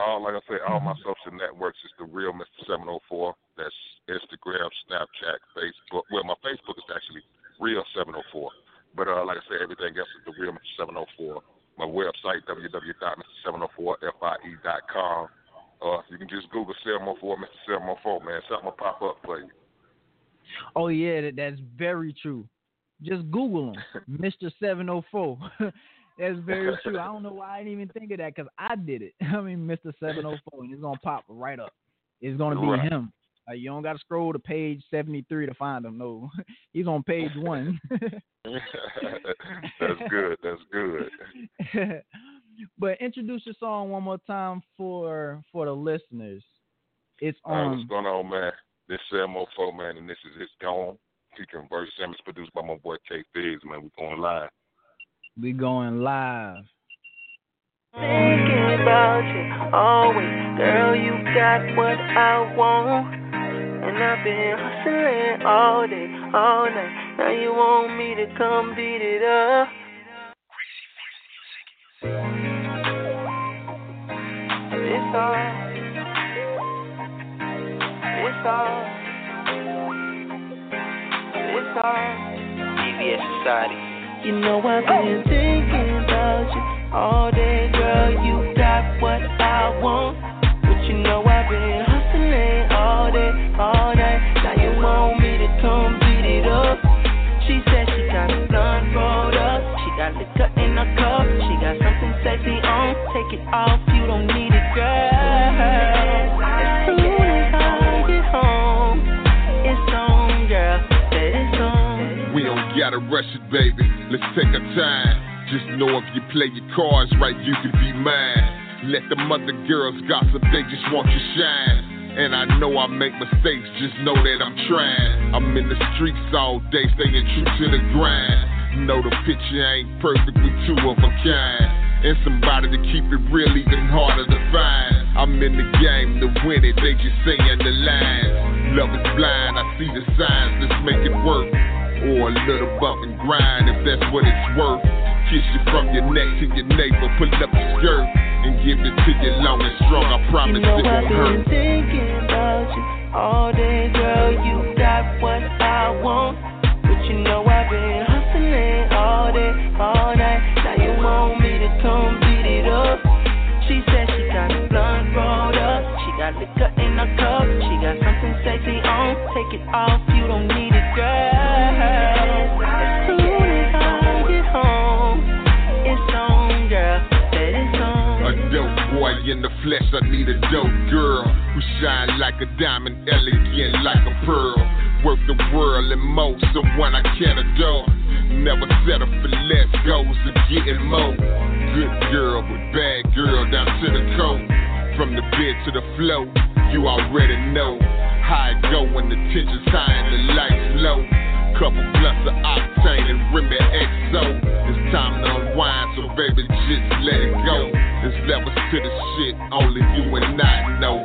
all my social networks is the real Mr. 704. That's Instagram, Snapchat, Facebook. Well, my Facebook is actually real 704. But like I said, everything else is the real Mr. 704. My website, www.mr704fie.com. You can just Google 704, Mr. 704, man. Something will pop up for you. Oh, yeah, that's very true. Just Google them, Mr. 704. That's very true. I don't know why I didn't even think of that, because I did it. I mean, Mr. 704, and it's going to pop right up. It's going to be right. Him. You don't got to scroll to page 73 to find him. No, he's on page 1. That's good. But introduce your song one more time for the listeners. It's on. What's going on, man? This is 704, man, and this is It's Gone. Featuring Verse Sam. It's produced by my boy K. Figs, man. We're going live. We going live. Thinking about you always, girl, you got what I want. And I've been hustling all day, all night. Now you want me to come beat it up. It's all CBS Society. You know I've been thinking about you all day, girl, you got what I want. But you know I've been hustling all day, all night. Now you want me to come beat it up. She said she got a blunt rolled up. She got liquor in a cup. She got something sexy on. Take it off, you don't need it, girl. Gotta rush it, baby. Let's take our time. Just know if you play your cards right, you could be mine. Let them other girls gossip, they just want you shine. And I know I make mistakes, just know that I'm trying. I'm in the streets all day, staying true to the grind. Know the picture ain't perfect, we two of a kind. And somebody to keep it real, even harder to find. I'm in the game to win it, they just saying the lines. Love is blind, I see the signs, let's make it work. Or a little bump and grind if that's what it's worth. Kiss you from your neck to your neighbor, pull up your skirt and give it to you long and strong. I promise it won't hurt. You know I've been thinking about you all day, girl. You got what I want, but you know I've been hustling all day, all night. Now you want me to come beat it up? She said she got a blunt rolled up, she got liquor in a cup, she got something sexy on. Take it off, you don't need it, girl. In the flesh, I need a dope girl who shine like a diamond, elegant like a pearl. Worth the world and more, someone I can adore. Never settle for less, goals of getting more. Good girl with bad girl down to the coat. From the bed to the flow, you already know how it go when the tension's high and the lights low. Couple blunts of octane and Remy XO. It's time to unwind, so baby, just let it go. There's levels to the shit, only you and I know.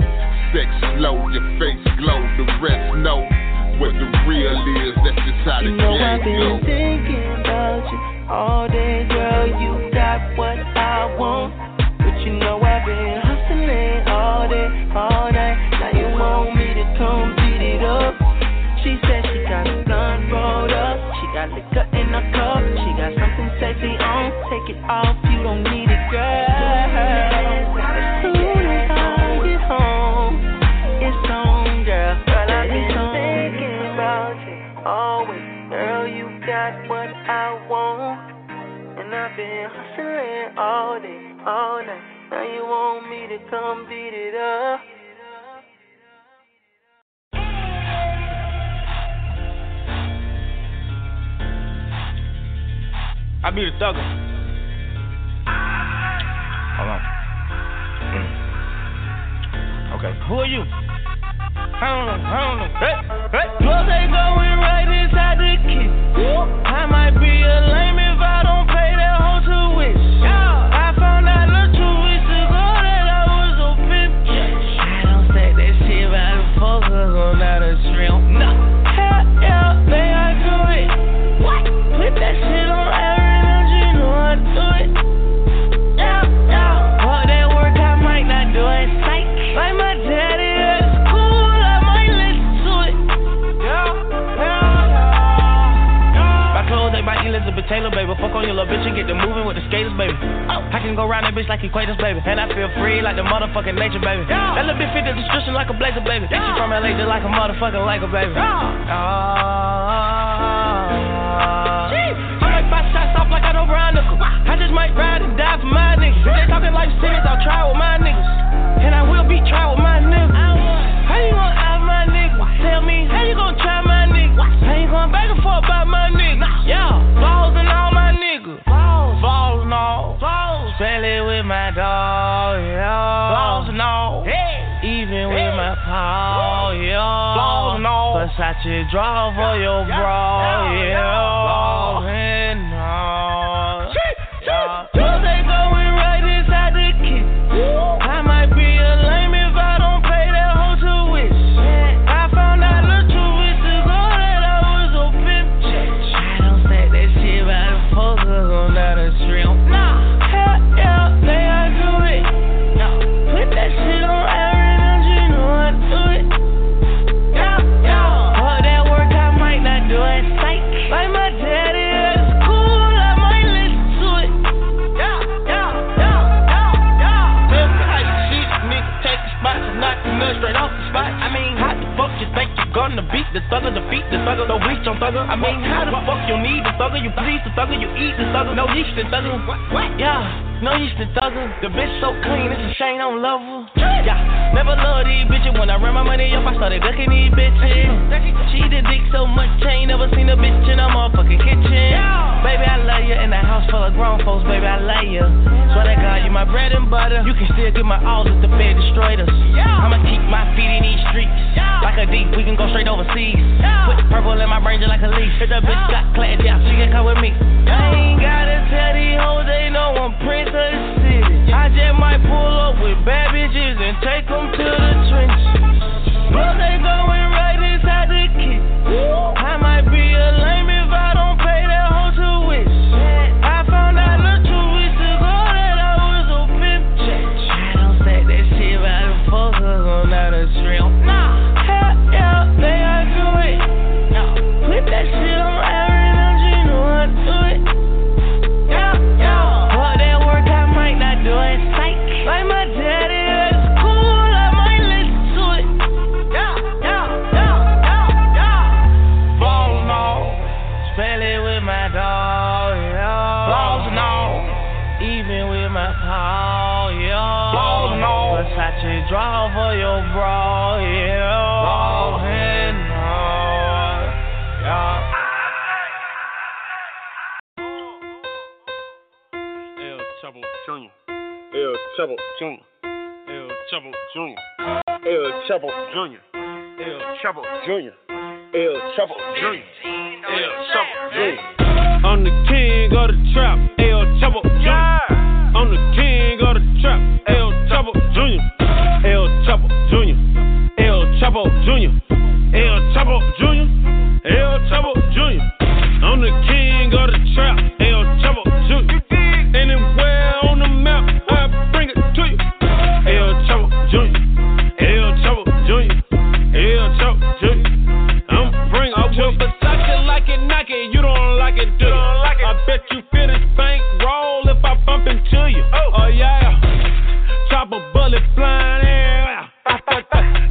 Sex slow, your face glow, the rest know. What the real is, that's just how the game goes. You know I've been thinking about you all day, girl, you got what I want. But you know I've been hustling all day, all night. Now you want me to come beat it up. She said she got a blunt rolled up. She got liquor in a cup. She got something sexy on. Take it off, you don't need it, girl. As soon as I get home, it's on, girl. Girl, I've been thinking about you always. Girl, you got what I want. And I've been hustling all day, all night. Now you want me to come beat it up. I be the thugger. Hold on. Okay. Who are you? I don't know. Hey. Plus they going right inside the kid. I might be a lame if I don't pay that hoe to wish. I found out look 2 weeks ago that I was a pimp. I don't say that shit about the focus on out of shrimp. No. Hell yeah, they I do it. What? Put that shit on Aaron and you know I do it. Yeah. All that work I might not do it. Like my daddy. Elizabeth Taylor, baby, fuck on your little bitch and get to moving with the skaters, baby. Oh, I can go round that bitch like equators, baby. And I feel free like the motherfucking nature, baby. Yeah. That little bitch fit the description like a blazer, baby. Yeah. Bitch, you from LA, just like a motherfucking Laker, baby. Yeah. I make my shots off like I don't round knuckle. I just might ride and die for my niggas. If they talking life sentence, I'll try with my niggas. And I will be tried with my niggas. How you gonna out my niggas? Tell me, how you gonna try my niggas? How you going back and forth about my niggas? Yeah, balls and all my niggas. Balls and all. Sell it with my dog, yeah. Balls and all. Hey. Even with my paw, yeah. Balls and all. Versace draw for your bra, yeah. Balls and all. Shit. They going right inside the kid. I might be a lame if I don't pay that hoe to wish. I found out look 2 weeks ago that I was a pimp. I don't say that shit about the focus on out of shrimp. Nah, hell yeah, they I do it. Put that shit on Aaron and you know I do it. Yeah. All that work I might not do it. Like my daddy. Straight off the spot. I mean, how the fuck you think you gonna beat the thugger, defeat the thugger, no reach on thugger? I mean, how the fuck you need the thugger, you please the thugger, you eat the thugger, no yeast the thugger? What? Yeah, no yeast the thugger. The bitch so clean, it's a shame I don't love her. Yeah, never love these bitches. When I ran my money up, I started ducking these bitches. She the dick so much, I ain't never seen a bitch in a motherfucking kitchen. Baby, I love you in a house full of grown folks. Baby, I love you. Swear to God, you my bread and butter. You can still get my all if the bed destroyed us. I'ma keep my feet in these streets. Like a deep, we can go straight overseas. Put purple in my brain just like a leaf. If the bitch got clad, yeah, she can come with me. I ain't gotta tell these hoes they know I'm Prince of the City. I just might pull up with bad bitches and take them to the trenches. But they going right inside the kid. I might be a lame if I don't pay that hoe to wish. I found out look 2 weeks ago that I was a pimp. I don't say that shit about the focus on out of shrimp. That shit on Aaron and you know I do it. Yeah. All that work I might not do it. Like my daddy, that's cool, I might listen to it. Yeah. Balls and all. Spell it with my dog, yeah. Balls and all. Even with my paw, yeah. Balls and all. Versace draw for your bra, yeah. Balls and all. El Chapo Junior. I'm the king of the trap, El Chapo Junior. I'm the king of the trap, El Chapo Junior. El Chapo Junior. El Chapo Junior. El Chapo Junior. El Chapo Junior. I'm the king of the trap, El Chapo Junior. Anywhere on the map, I bring it to you. El Chapo Junior. El Chapo Junior. El Chapo Junior. I'm bringing it to you. Versace like it, knock it. You don't like it, do you? I bet you fit this bank roll if I bump into you. Oh yeah. Chopper bullet flying air.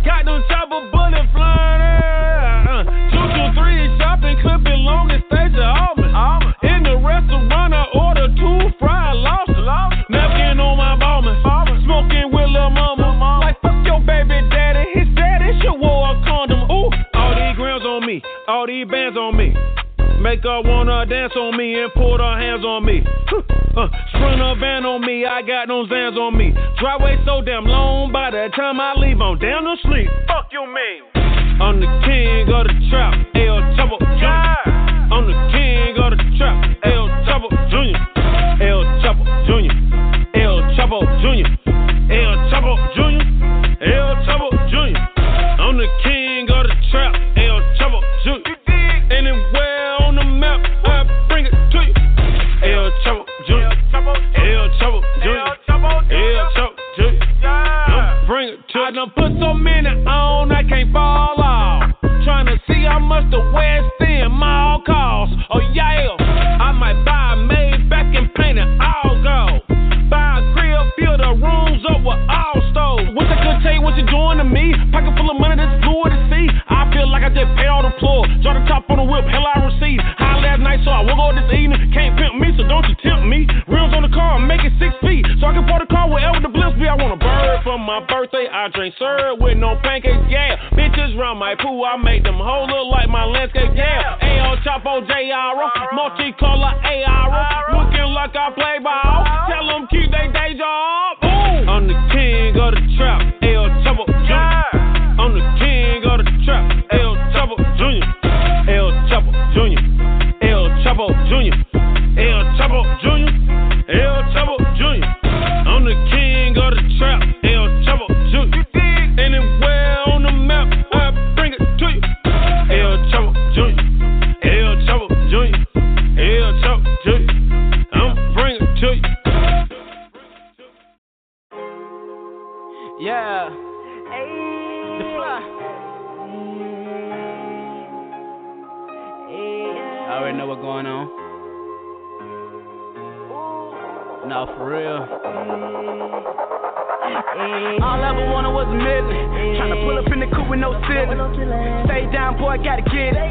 Got them chopper bullet flying air. 223 shopping could be longest stage of Almond. In the restaurant, I order 2 fried lobsters. Napkin on my ballman. Smoking with lil' mama. Like fuck your baby daddy. His daddy should wore a condom. Ooh, all these grams on me. All these bands on me. Make her wanna dance on me and put her hand. hands on me. Sprinter van on me, I got no Zans on me. Driveway so damn long, by the time I leave, I'm down to sleep. Fuck you mean? I'm the king of the trap, El Chapo Jr. I'm the king of the trap, El Chapo Jr. El Chapo Jr. El Chapo Jr. El Chapo Jr. El Chapo Jr. I'm the king of the trap, El Chapo Jr. Anywhere on the map, I bring it to you. El Chapo Jr. El Chapo Jr. El Chapo Jr. I'm bring it to you. I done put so many on, I can't fall off. Trying to see how much the West End Mall costs. Oh yeah, I might buy a Maybach and paint it all gold. Buy a grill, fill the rooms up with all stove. Wish I could tell you what you're doing to me. Pocket full of money that's fluid to see. I feel like I just paid all the floor. Draw the top on the whip, hell I received. High last night, so I woke up this evening. Can't pimp me, so don't you tempt me. Rims on the car, I'm making 6 feet. So I can park the car wherever the bliss be. I want a bird for my birthday. I drink syrup with no pancakes, yeah. Bitches round my pool, I make them hoes look like my landscape, yeah. A.O. Chapo J.R.O. Multicolor A.R.O. Looking like I play ball. Tell them keep they day job. Ooh. I'm the king of the trap, El Chapo Jr. I'm the king of the trap, El Chapo Jr. El Chapo Jr. El Chapo Jr. El Chapo Jr. El Chapo Jr. I'm the king of the trap, El Chapo Jr. Anywhere on the map, I bring it to you. El Chapo Jr., El Chapo Jr., El Chapo Jr., I'm bringing it to you. Yeah. Hey. The fly. Hey. I already know what's going on. Ooh. No, for real. All I ever wanted was a million. Tryna pull up in the coupe with no ceiling. Stay down, boy, gotta get it.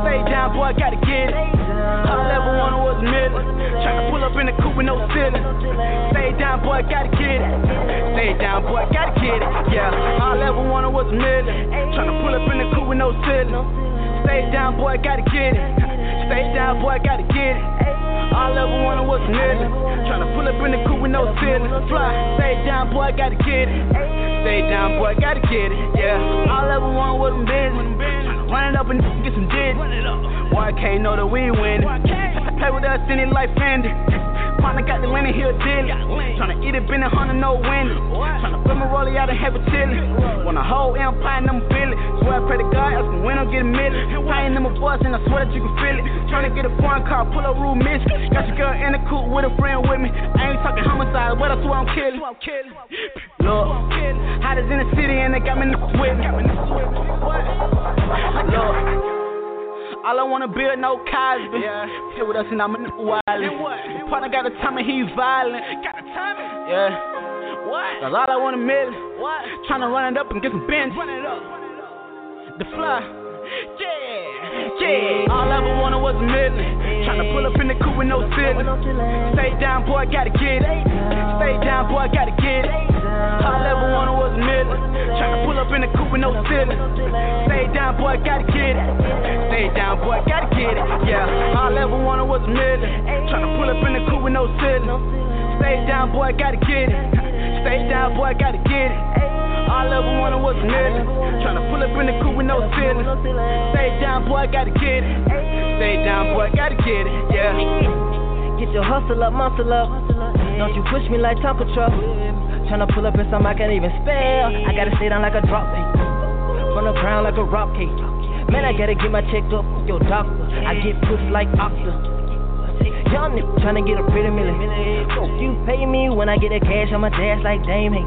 Stay down, boy, gotta get it. All I ever wanted was a million. Tryna pull up in the coupe with no ceiling. Stay down, boy, gotta get it. Stay down, boy, gotta get it. Yeah, all I ever wanted was a million. Tryna pull up in the coupe with no ceiling. Stay down, boy, gotta get it. Stay down, boy, gotta get it. All I ever wanted was a million. Tryna pull up in the coupe with no ceiling. Fly, stay down, boy, gotta get it. Stay down, boy, gotta get it. Yeah, all I ever wanted was a million. Tryna run it up and get some dick. YK know that we win. Play with us in it like Fendi. Partner got the linen, he'll deal it. Tryna eat it, been a hundred, no winning. Tryna put my rollie out and have a chillin'. Want a whole empire and I'm feelin'. Swear I pray to God, I can win, I'm getting million. High in my voice and I swear that you can feel it. Tryna get a foreign car, pull up rude miss. Got your girl in the coupe with a friend with me. I ain't talking homicide, but I swear I'm killin'. Look, hot as in the city and they got me niggas with me. Look. All I wanna build no Cosby. Yeah. Here with us and I'm in the wildin'. My partner got a tummy, he violent. Got a tummy? Yeah. What? That's all I wanna miss. What? Tryna run it up and get some bins. Run it up. The fly. Yeah. Yeah. All I ever wanted was a million. Tryna pull up in the coupe with no ceiling. Stay down, boy, gotta get it. Stay down, boy, gotta get it. All I ever wanted was a million. Tryna pull up in the coupe with no ceiling. Stay down, boy, gotta get it. Stay down, boy, gotta get it, yeah. All I ever wanted was a million. Tryna pull up in the coupe with no ceiling. Stay down, boy, gotta get it. Stay down, boy, gotta get it. All I ever wanted was a million. Tryna pull up in the coupe with no ceiling. Stay down, boy, gotta get it. Stay down, boy, gotta get it, yeah. Get your hustle up, muscle up. Don't you push me like Tonka Truck. Tryna pull up in something I can't even spell. I gotta stay down like a drop cake. From the ground like a rock cake. Man, I gotta get my check up with your doctor. I get pushed like Oxford. Young nigga tryna get up rid of million. So you pay me when I get that cash on my dash like Dame, hey.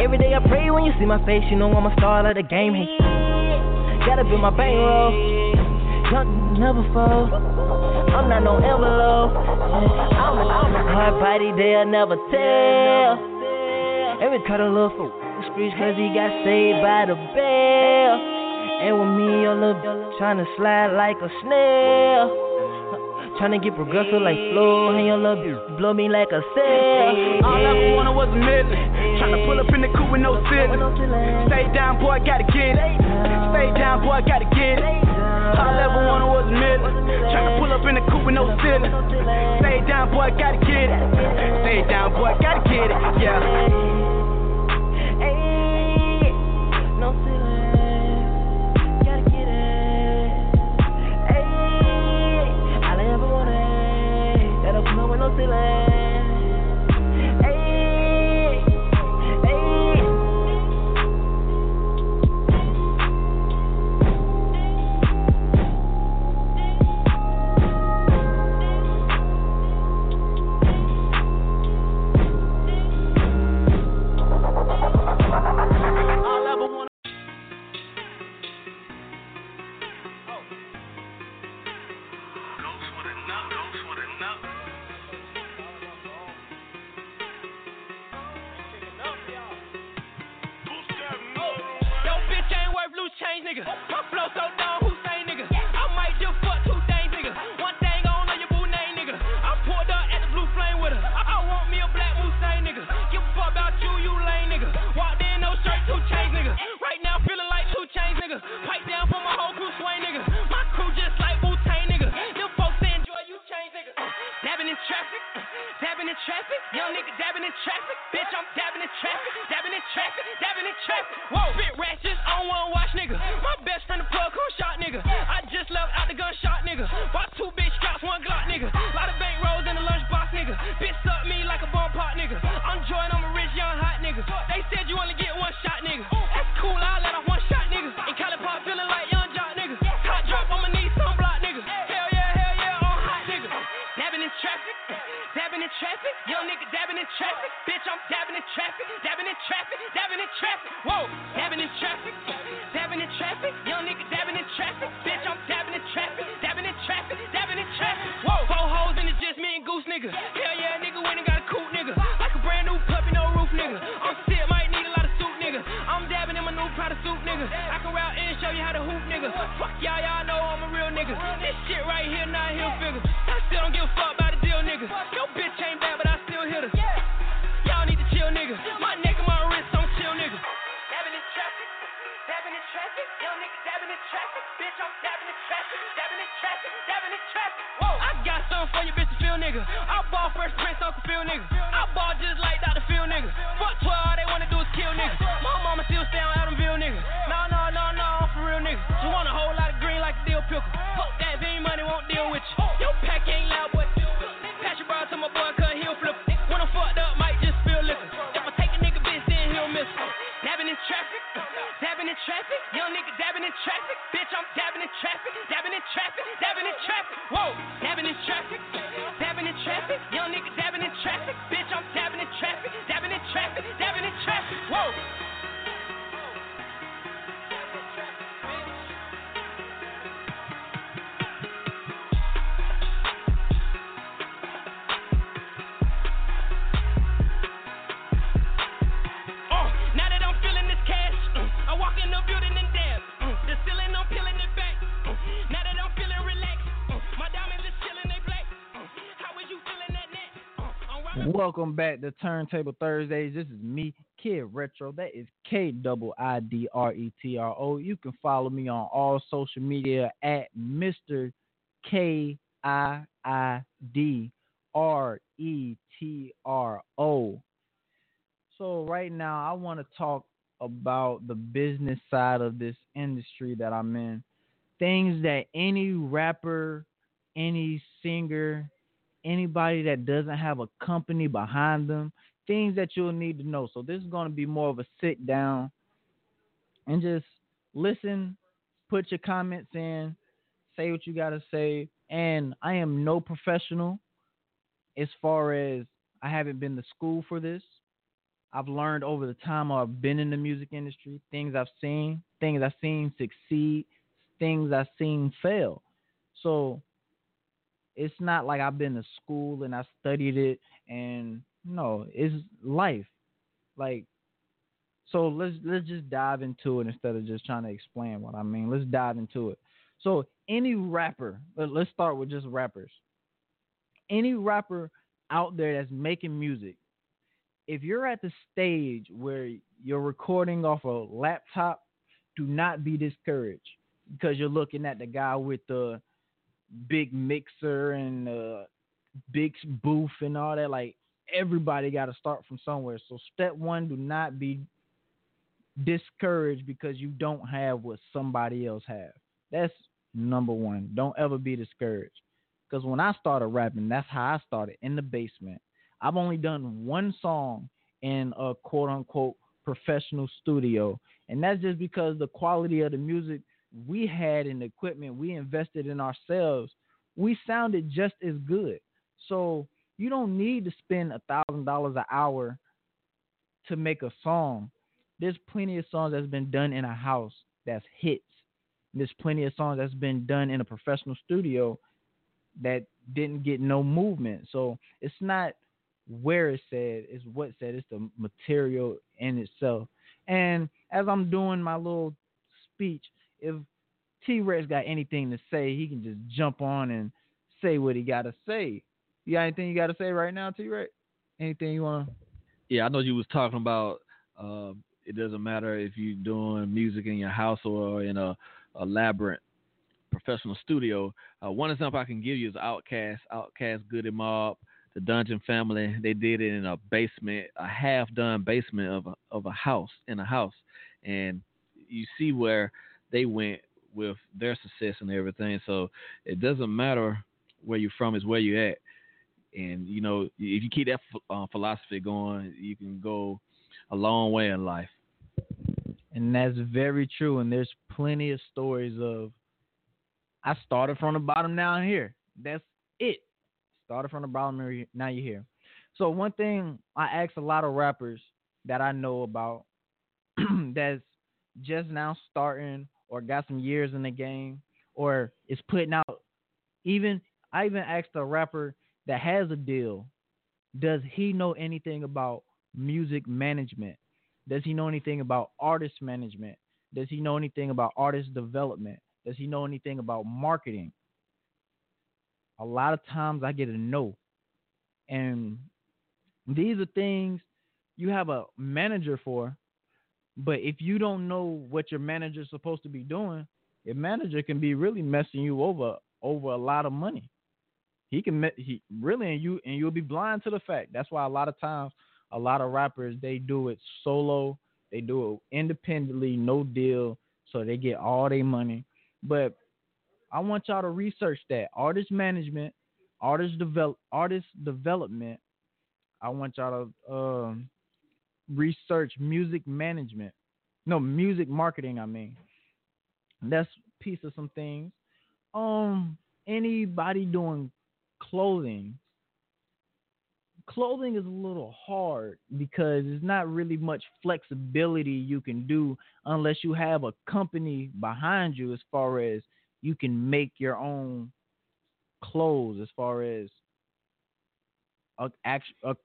Every day I pray when you see my face, you know I'm a star of the game, hey. Gotta build my bankroll. Young never fall. I'm not no envelope. I'm a hard body, they'll never tell. Every cut a little for the streets, cause he got saved by the bell. And with me, your little bitch tryna slide like a snail. Tryna get progressive like flow. And your little bitch blow me like a sail. All I ever wanted was a million. Tryna pull up in the coupe with no ceiling. Stay down, boy, gotta get it. Stay down, boy, gotta get it. High level one was mid. Tryna pull up in the coupe with no ceiling. Stay down, boy, gotta get it. Stay down, boy, gotta get it. Yeah. Hey, no ceiling, gotta get it. Hey, I never want it. That open up with no ceiling. Welcome back to Turntable Thursdays. This is me, Kid Retro. That is KIDRETRO. You can follow me on all social media at Mr. KIDRETRO. So right now I want to talk about the business side of this industry that I'm in. Things that any rapper, any singer, anybody that doesn't have a company behind them, things that you'll need to know. So this is going to be more of a sit down and just listen, put your comments in, say what you got to say. And I am no professional as far as I haven't been to school for this. I've learned over the time I've been in the music industry, things I've seen succeed, things I've seen fail. So it's not like I've been to school and I studied it, and no, it's life. Like, so let's just dive into it instead of just trying to explain what I mean. Let's dive into it. So any rapper, let's start with just rappers. Any rapper out there that's making music, if you're at the stage where you're recording off a laptop, do not be discouraged. because you're looking at the guy with the big mixer and the big booth and all that. Like, everybody got to start from somewhere. So step one, do not be discouraged because you don't have what somebody else has. That's number one. Don't ever be discouraged. Because when I started rapping, that's how I started, in the basement. I've only done one song in a quote-unquote professional studio, and that's just because the quality of the music we had and the equipment we invested in ourselves, we sounded just as good. So you don't need to spend $1,000 an hour to make a song. There's plenty of songs that's been done in a house that's hits. There's plenty of songs that's been done in a professional studio that didn't get no movement. So it's not where it's said, it's what's said. It's the material in itself. And as I'm doing my little speech, if T-Rex got anything to say, he can just jump on and say what he got to say. You got anything you got to say right now, T-Rex? Anything you want to? Yeah, I know you was talking about it doesn't matter if you're doing music in your house or in a elaborate professional studio. One example I can give you is Outkast, Goody Mob, the Dungeon Family. They did it in a basement, a half-done basement of a house. And you see where they went with their success and everything. So it doesn't matter where you're from, it's where you're at. And, you know, if you keep that philosophy going, you can go a long way in life. And that's very true. And there's plenty of stories of, I started from the bottom, now I'm here. That's it. Started from the bottom, now you're here. So one thing I ask a lot of rappers that I know about that's just now starting or got some years in the game or is putting out, I even asked a rapper that has a deal, does he know anything about music management? Does he know anything about artist management? Does he know anything about artist development? Does he know anything about marketing? A lot of times I get a no. And these are things you have a manager for, but if you don't know what your manager is supposed to be doing, your manager can be really messing you over a lot of money. You'll be blind to the fact. That's why a lot of times, a lot of rappers, they do it solo. They do it independently, no deal, so they get all their money. But I want y'all to research that. Artist management, artist development. I want y'all to research music marketing, I mean. That's a piece of some things. Anybody doing clothing is a little hard because there's not really much flexibility you can do unless you have a company behind you, as far as you can make your own clothes, as far as a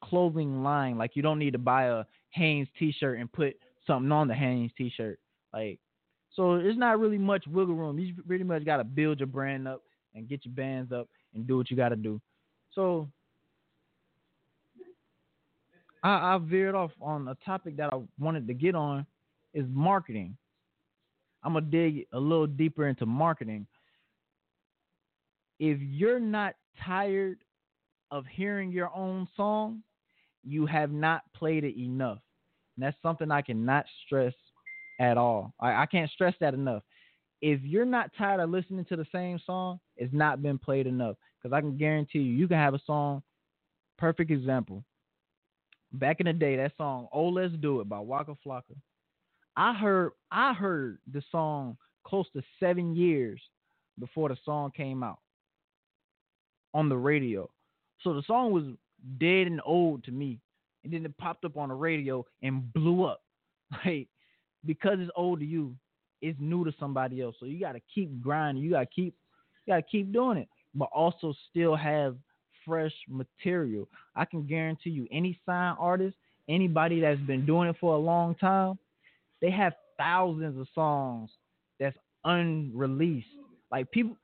clothing line. Like, you don't need to buy a Hanes t-shirt and put something on the Hanes t-shirt. Like, so there's not really much wiggle room. You pretty much got to build your brand up and get your bands up and do what you got to do. So I veered off on a topic that I wanted to get on, is marketing. I'm going to dig a little deeper into marketing. If you're not tired of hearing your own song, you have not played it enough. And that's something I cannot stress at all. I can't stress that enough. If you're not tired of listening to the same song, it's not been played enough. Because I can guarantee you can have a song, perfect example. Back in the day, that song, Oh, Let's Do It by Waka Flocka. I heard the song close to 7 years before the song came out on the radio. So the song was dead and old to me. And then it popped up on the radio and blew up. Like, because it's old to you, it's new to somebody else. So you got to keep grinding. You got to keep doing it, but also still have fresh material. I can guarantee you any sign artist, anybody that's been doing it for a long time, they have thousands of songs that's unreleased. Like, people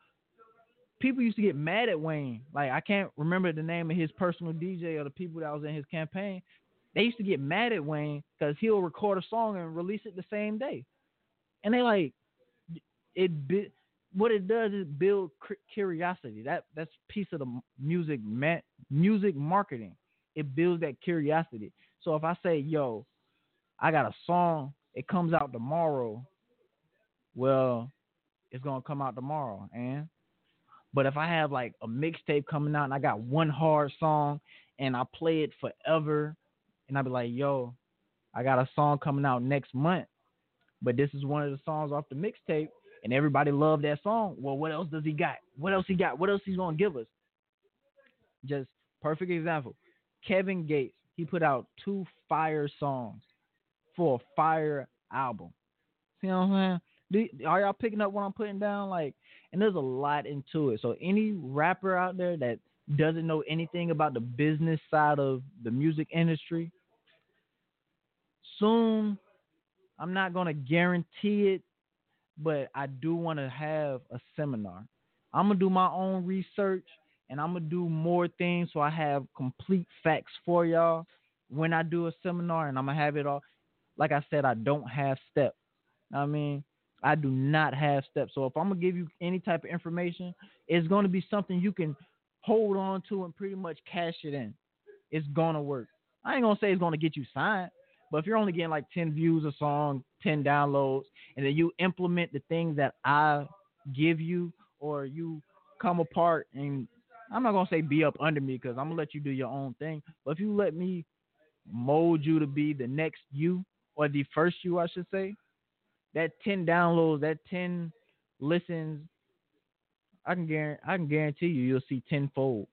used to get mad at Wayne. Like, I can't remember the name of his personal DJ or the people that was in his campaign. They used to get mad at Wayne because he'll record a song and release it the same day. And they like, What it does is build curiosity. That's piece of the music music marketing. It builds that curiosity. So if I say, yo, I got a song, it comes out tomorrow. Well, it's going to come out tomorrow. But if I have like a mixtape coming out and I got one hard song and I play it forever, and I be like, yo, I got a song coming out next month, but this is one of the songs off the mixtape and everybody loved that song. Well, what else does he got? What else he got? What else he's going to give us? Just perfect example. Kevin Gates, he put out 2 fire songs for a fire album. See what I'm saying? Are y'all picking up what I'm putting down? Like, and there's a lot into it. So any rapper out there that doesn't know anything about the business side of the music industry, soon, I'm not going to guarantee it, but I do want to have a seminar. I'm going to do my own research, and I'm going to do more things so I have complete facts for y'all when I do a seminar, and I'm going to have it all. Like I said, I don't have steps. I mean, I do not have steps. So if I'm going to give you any type of information, it's going to be something you can hold on to and pretty much cash it in. It's going to work. I ain't going to say it's going to get you signed, but if you're only getting like 10 views a song, 10 downloads, and then you implement the things that I give you, or you come apart and I'm not going to say be up under me because I'm going to let you do your own thing. But if you let me mold you to be the next you, or the first you, I should say, that 10 downloads, that 10 listens, I can guarantee you'll see tenfold.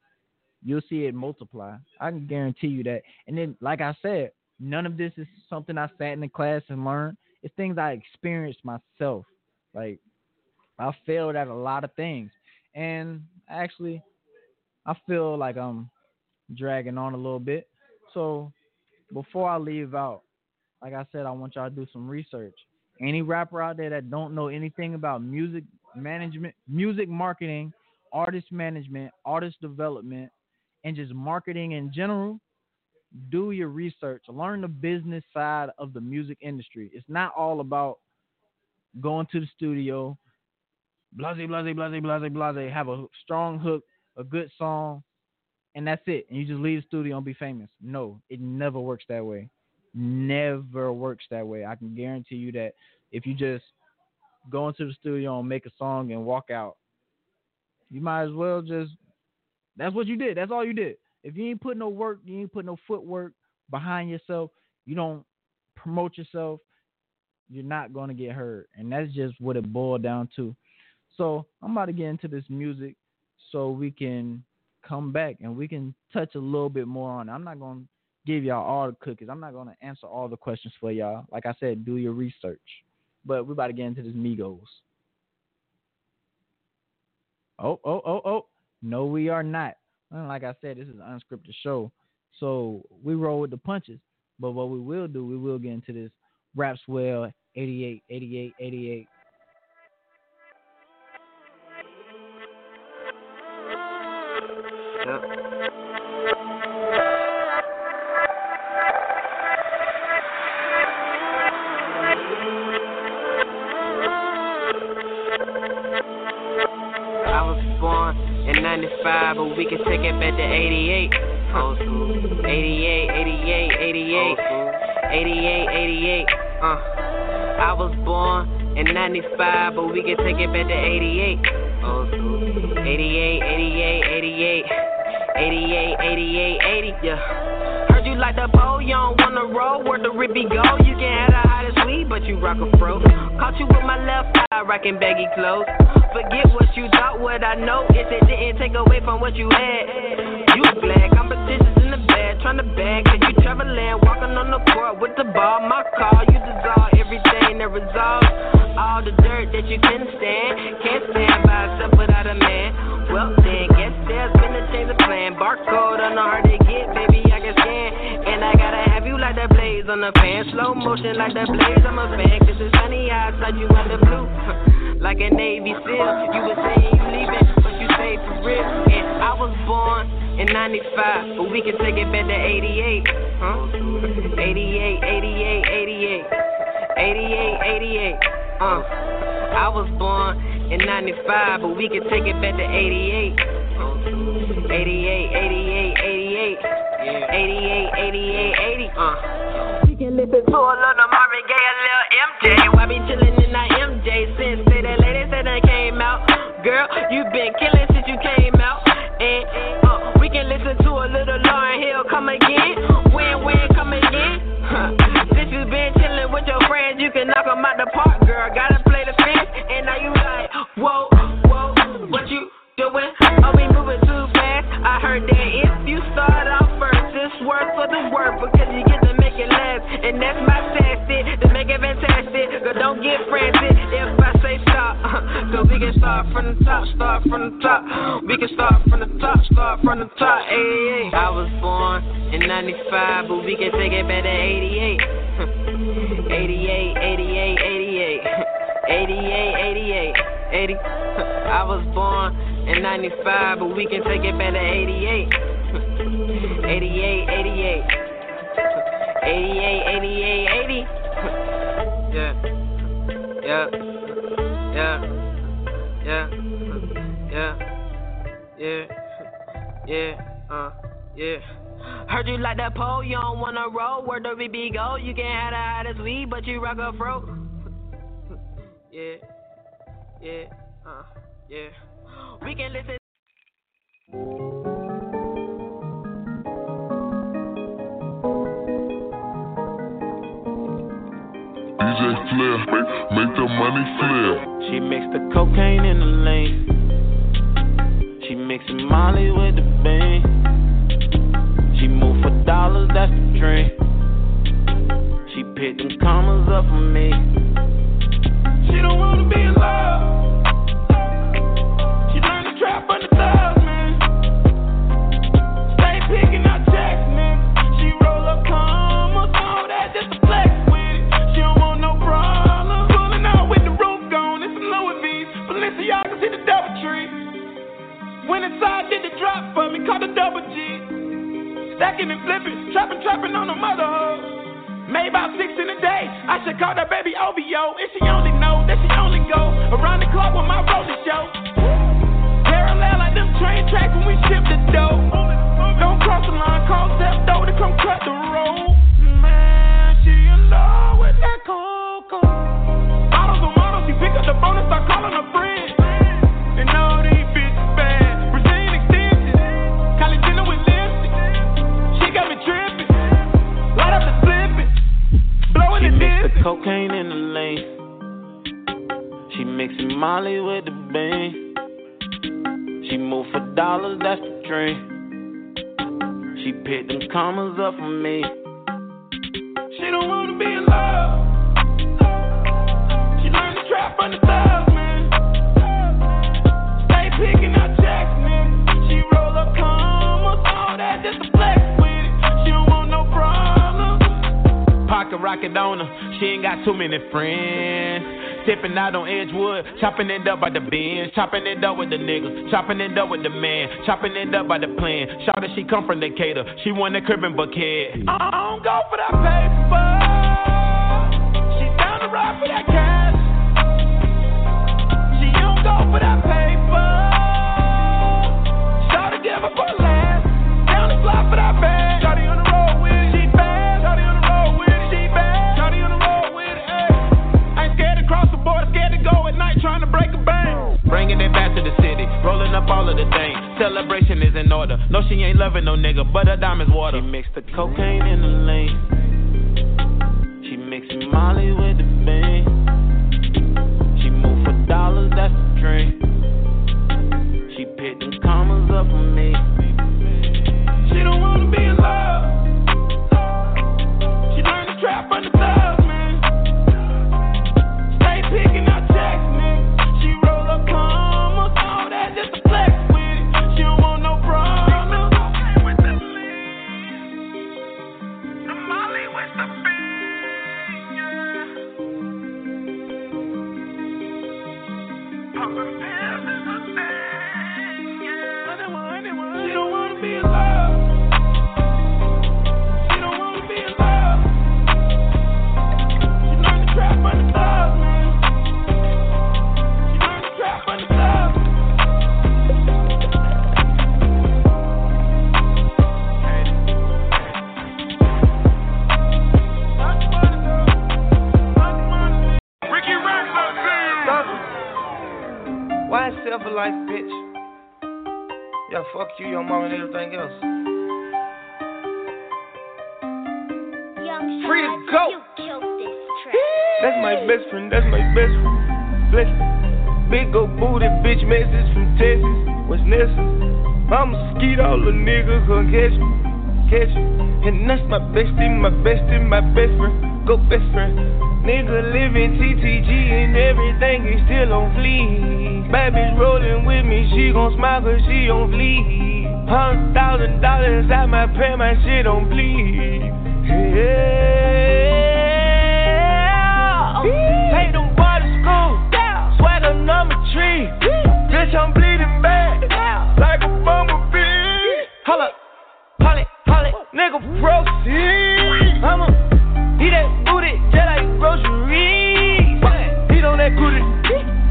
You'll see it multiply. I can guarantee you that. And then, like I said, none of this is something I sat in the class and learned. It's things I experienced myself. Like, I failed at a lot of things. And actually, I feel like I'm dragging on a little bit. So before I leave out, like I said, I want y'all to do some research. Any rapper out there that don't know anything about music management, music marketing, artist management, artist development, and just marketing in general, do your research. Learn the business side of the music industry. It's not all about going to the studio, blase, blase, blase, blase, blase, have a strong hook, a good song, and that's it. And you just leave the studio and be famous. No, it never works that way. Never works that way. I can guarantee you that if you just go into the studio and make a song and walk out, you might as well just, that's what you did. That's all you did. If you ain't put no work, you ain't put no footwork behind yourself, you don't promote yourself, you're not going to get heard. And that's just what it boiled down to. So I'm about to get into this music so we can come back and we can touch a little bit more on it. I'm not going to give y'all all the cookies. I'm not going to answer all the questions for y'all. Like I said, do your research. But we're about to get into this Migos. Oh. No, we are not. And like I said, this is an unscripted show, so we roll with the punches. But what we will do, we will get into this Rapswell 88. Yep. I was born in 95, but we can take it back to 88. 88. I was born in 95, but we can take it back to 88. 88. Yeah. Heard you like the bow, you don't wanna roll. Where the rippy go, you can have the hottest weed, but you rock a fro. Caught you with my left eye, rockin' baggy clothes. Forget what you thought, what I know is it didn't take away from what you had. You glad, competition's in the bag, tryna bag. Cause you travelin', walkin' on the court with the ball. My car, you dissolve everything that resolves. All the dirt that you couldn't stand. Can't stand by itself without a man. Well then, guess there's been a change of plan. Barcode on the hard to get, baby, I can scan. And I gotta have you like that blaze on the fan. Slow motion like that blaze, I'm a fan. Cause it's sunny outside, you under blue. Like a Navy SEAL, you were saying you leaving, but you stayed for real. And I was born in 95, but we can take it back to 88. 88. I was born in 95, but we could take it back to 88. 88, 88, 88, 88, 88, 80, You can listen to a little Marvin Gaye, a little MJ. Why be chillin' in that MJ since say that lady said I came out? Girl, you been killin' since you came out. And we can listen to a little Lauryn Hill, come again. Win, come again. Since you been chillin' with your friends, you can knock them out the park, girl. Gotta play the fence, and now you like, whoa, whoa, what you doing? Oh, we moving too fast. I heard that if you start off first, it's worth for the work, because you get to make it last. And that's my tactic, to make it fantastic. Girl, don't get frantic if I say stop. Cause we can start from the top, start from the top. We can start from the top, start from the top. Ay, ay. I was born in 95, but we can take it back to 88. 88, 88, 88. 88, 88, 80. I was born in 95, but we can take it back to 88. 88, 88. 88, 88, 80. Yeah. Yeah. Yeah. Yeah. Yeah. Yeah. Yeah. Yeah. Heard you like that pole, you don't wanna roll. Where do we be go? You can't have the hottest weed, but you rock a fro. Yeah. Yeah. Yeah. We can listen. DJ Flair, make the money flip. She mixed the cocaine in the lane. She mixing Molly with the bang. She move for dollars, that's the dream. She picked them commas up for me. She don't wanna be in love. For me, call the double G. Stacking and flipping, trapping on the mother hoe. Made about 6 in a day. I should call that baby OVO. If she only know that she only go around the club with my roller show. Parallel like them train tracks when we ship the dough. Don't cross the line, call Zeph though to come cut the road. Man, she in love with that cocoa. Bottles and models, she pick up the phone and start calling her friends. And all these bitches bad. She mix the cocaine in the lane. She mixing Molly with the bean. She move for dollars, that's the dream. She picked them commas up for me. She don't wanna be in love. She learned to trap on the thugs, man. Stay picking up. Rocket on her, she ain't got too many friends. Tipping out on Edgewood, chopping it up by the bins, chopping it up with the niggas, chopping it up with the man, chopping it up by the plan. Shout that she come from Decatur, she won the crib in Buckhead. I don't go for that paper, she down to ride for that cash. She don't go for that paper, shout to give up her last, down to fly for that bag. Bringing it back to the city, rolling up all of the things. Celebration is in order. No, she ain't loving no nigga, but her diamonds water. She mixed the cocaine in the lane. She mixing Molly with the bean. She move for dollars, that's the dream. She picked them commas up for me. She don't wanna be in love. She learned to trap on the thugs, man. Stay picking up checks, man. life, bitch. Yeah, fuck you, your mom, and everything else. Young free to go. You killed this track. That's my best friend. That's my best friend. Bless me. Big old booty bitch message from Texas. What's nessin'? I'ma skeet all the niggas gon' catch me, catch me. And that's my bestie, my bestie, my best friend. Go best friend. Nigga living TTG and everything is still on fleek. Baby's rolling with me, she gon' smile cause she on fleek. $100,000 out my pay, my shit on bleed. Yeah. Pay them boy to school, sweater number 3. Bitch, I'm bleeding back, like a bumblebee. Holla, holla, holla, nigga proceed. I'ma eat that booty, just like groceries. Eat on that cootie,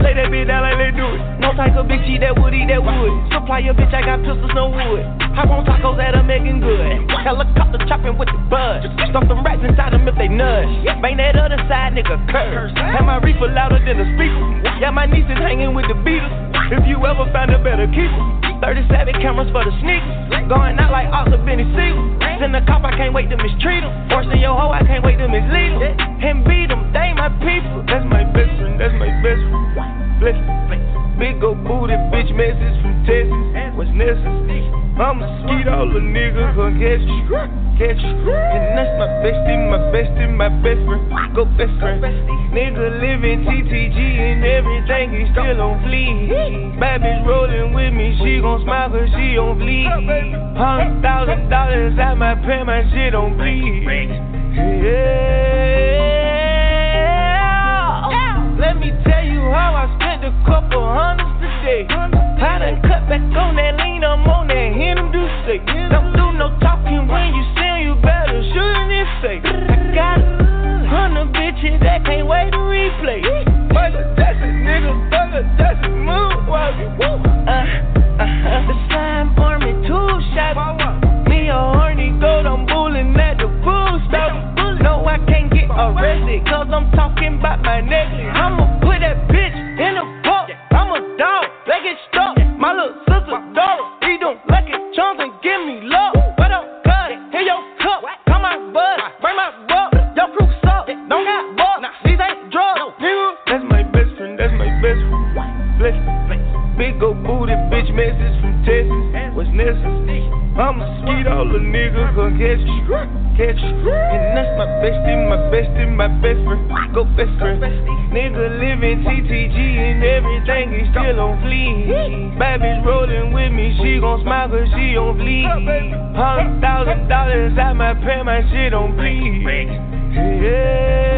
lay that bitch down like they do it. No type of bitch eat that wood, eat that wood. Supply your bitch, I got pistols, no wood. Hop on tacos that are making good. Helicopter chopping with the buzz. Stuff them rats inside them if they nudge. Bang that other side, nigga, curse. And my reefer louder than a speaker. Yeah, my niece is hanging with the Beatles. If you ever find a better keeper. 37 cameras for the sneakers. Going out like Oscar Benny Seagull. In the cop, I can't wait to mistreat them. Forcing your hoe, I can't wait to mislead them. And beat them, they my people. That's my best friend, that's my best friend. Bless me. Big old booty bitch message from Texas. What's necessary? I'ma skeet all the niggas gon' catch you, catch you. And that's my bestie, my bestie, my best friend. Go best friend. Nigga living TTG and everything is still on fleek. Baby's rolling with me, she gon' smile cause she on bleed. $100,000 out my pay, my shit on bleed. Yeah. Let me tell you how I spent a couple hundreds today. I done cut back on that lean, I'm on that Henham Ducey. Don't do no talking when you sin, you better shoot in this safe. I got 100 bitches that can't wait to replay. Bugger, that's a nigga, bugger, that's a moonwalker. The slime army, 2 shots. Me a horny goat, I'm bullying at the bull stop. No, I can't get arrested, cause I'm talking about my necklace. I'ma put that bitch in a book, I'm a dog, they get stuck. My little sister, daughter, eat them like a chunk and give me love. But don't cut it, in your cup, come my bud, bring my buck. Your crew suck, don't got buck, these ain't drugs, nigga. That's my best friend, that's my best friend. Bless me. Big old booty bitch message from Texas. What's necessary? I'ma skeet all the niggas gon' catch you, catch you. And that's my bestie, my bestie, my best friend. Go best friend. Nigga living TTG and everything is still on fleek. Baby's rolling with me, she gon' smile cause she on bleed. $100,000 out my pay, my shit on bleed. Yeah.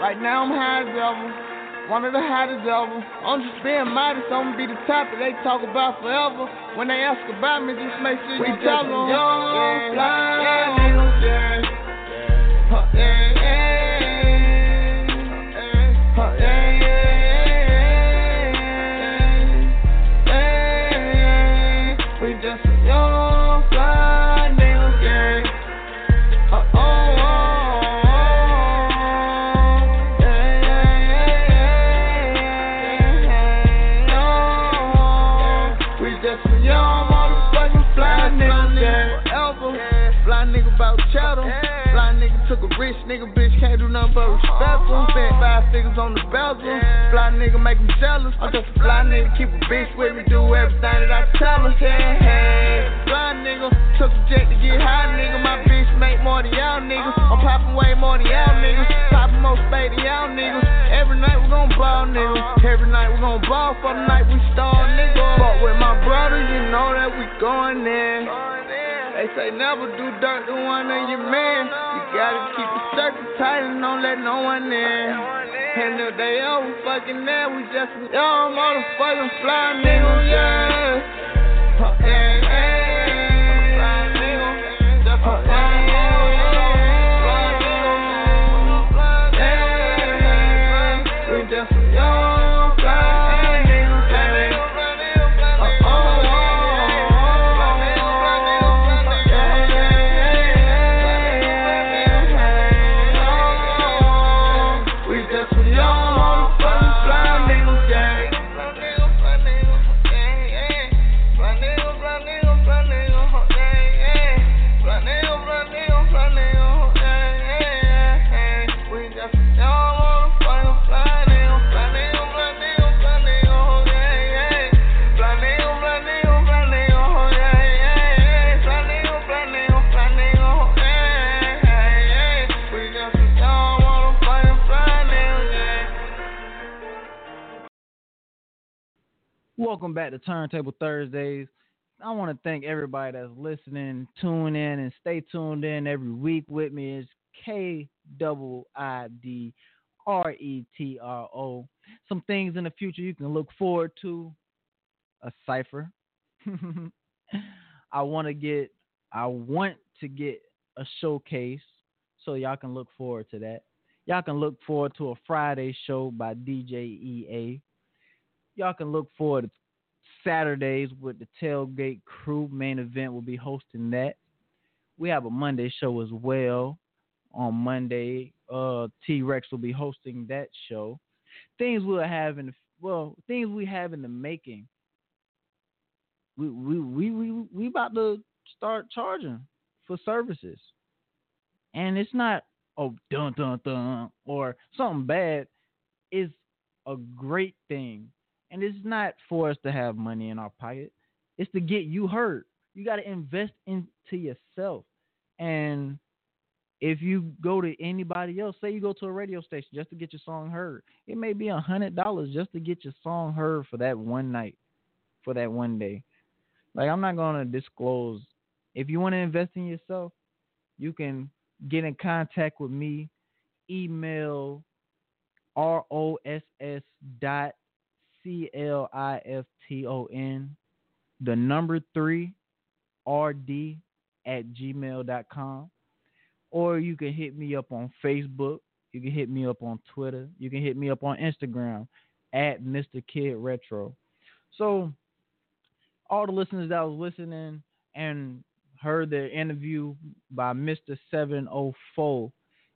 Right now I'm high as ever. One of the hottest ever. I'm just being modest, I'm gonna be the topic they talk about forever. When they ask about me, just make sure you tell them. Young, yeah, fly, yeah, niggas, yeah. Huh, yeah, yeah. Huh, yeah, yeah, yeah. We just a young, fly, niggas, yeah. Took a rich nigga, bitch, can't do nothing but respect him. Spent five figures on the bezel. Fly nigga, make him jealous. I'm just a fly nigga, keep a bitch with me, do everything that I tell him. Hey, hey, fly nigga, took a jet to get high, nigga. My bitch make more than y'all niggas. I'm popping way more than y'all niggas. Popping more spade than y'all niggas. Every night we gon' ball, niggas. Every night we gon' ball, for the night we star, nigga. Fuck with my brothers, you know that we going in. They say never do dirt to one of your men. You gotta keep the circle tight and don't let no one in. And if they ever fucking there, we just some young motherfucking fly niggas, yeah. Huh, yeah, yeah. Fly niggas, just a fly niggas. Fly niggas, yeah. We just some young fly. Welcome back to Turntable Thursdays. I want to thank everybody that's listening, tune in, and stay tuned in every week with me. It's KIDRETRO. Some things in the future you can look forward to. A cipher. I want to get a showcase, so y'all can look forward to that. Y'all can look forward to a Friday show by DJ EA. Y'all can look forward to Saturdays with the Tailgate Crew. Main Event will be hosting that. We have a Monday show as well. On Monday, T-Rex will be hosting that show. Things we have in the making. We about to start charging for services, and it's not dun dun dun or something bad. It's a great thing. And it's not for us to have money in our pocket. It's to get you heard. You got to invest into yourself. And if you go to anybody else, say you go to a radio station just to get your song heard, it may be $100 just to get your song heard for that one night, for that one day. Like, I'm not going to disclose. If you want to invest in yourself, you can get in contact with me. Email ROSS.CLIFTON the number 3RD at gmail.com, or you can hit me up on Facebook. You can hit me up on Twitter. You can hit me up on Instagram at Mr. Kid Retro. So all the listeners that was listening and heard the interview by Mr. 704,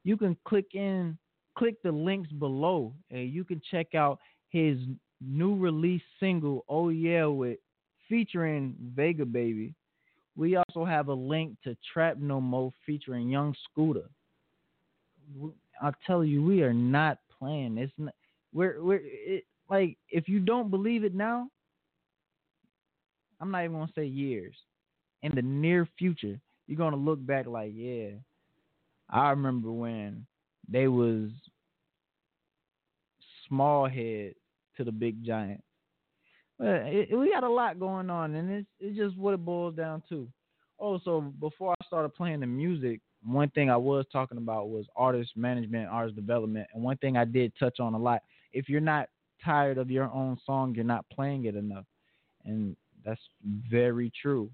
you can click the links below and you can check out his new release single, Oh Yeah, with featuring Vega Baby. We also have a link to Trap No More featuring Young Scooter. I'll tell you, we are not playing. It's not, like, if you don't believe it now, I'm not even going to say years. In the near future, you're going to look back like, yeah, I remember when they was small head to the big giant. We got a lot going on, and it's just what it boils down to. Also, before I started playing the music, one thing I was talking about was artist management, artist development. And one thing I did touch on a lot, if you're not tired of your own song, you're not playing it enough. And that's very true.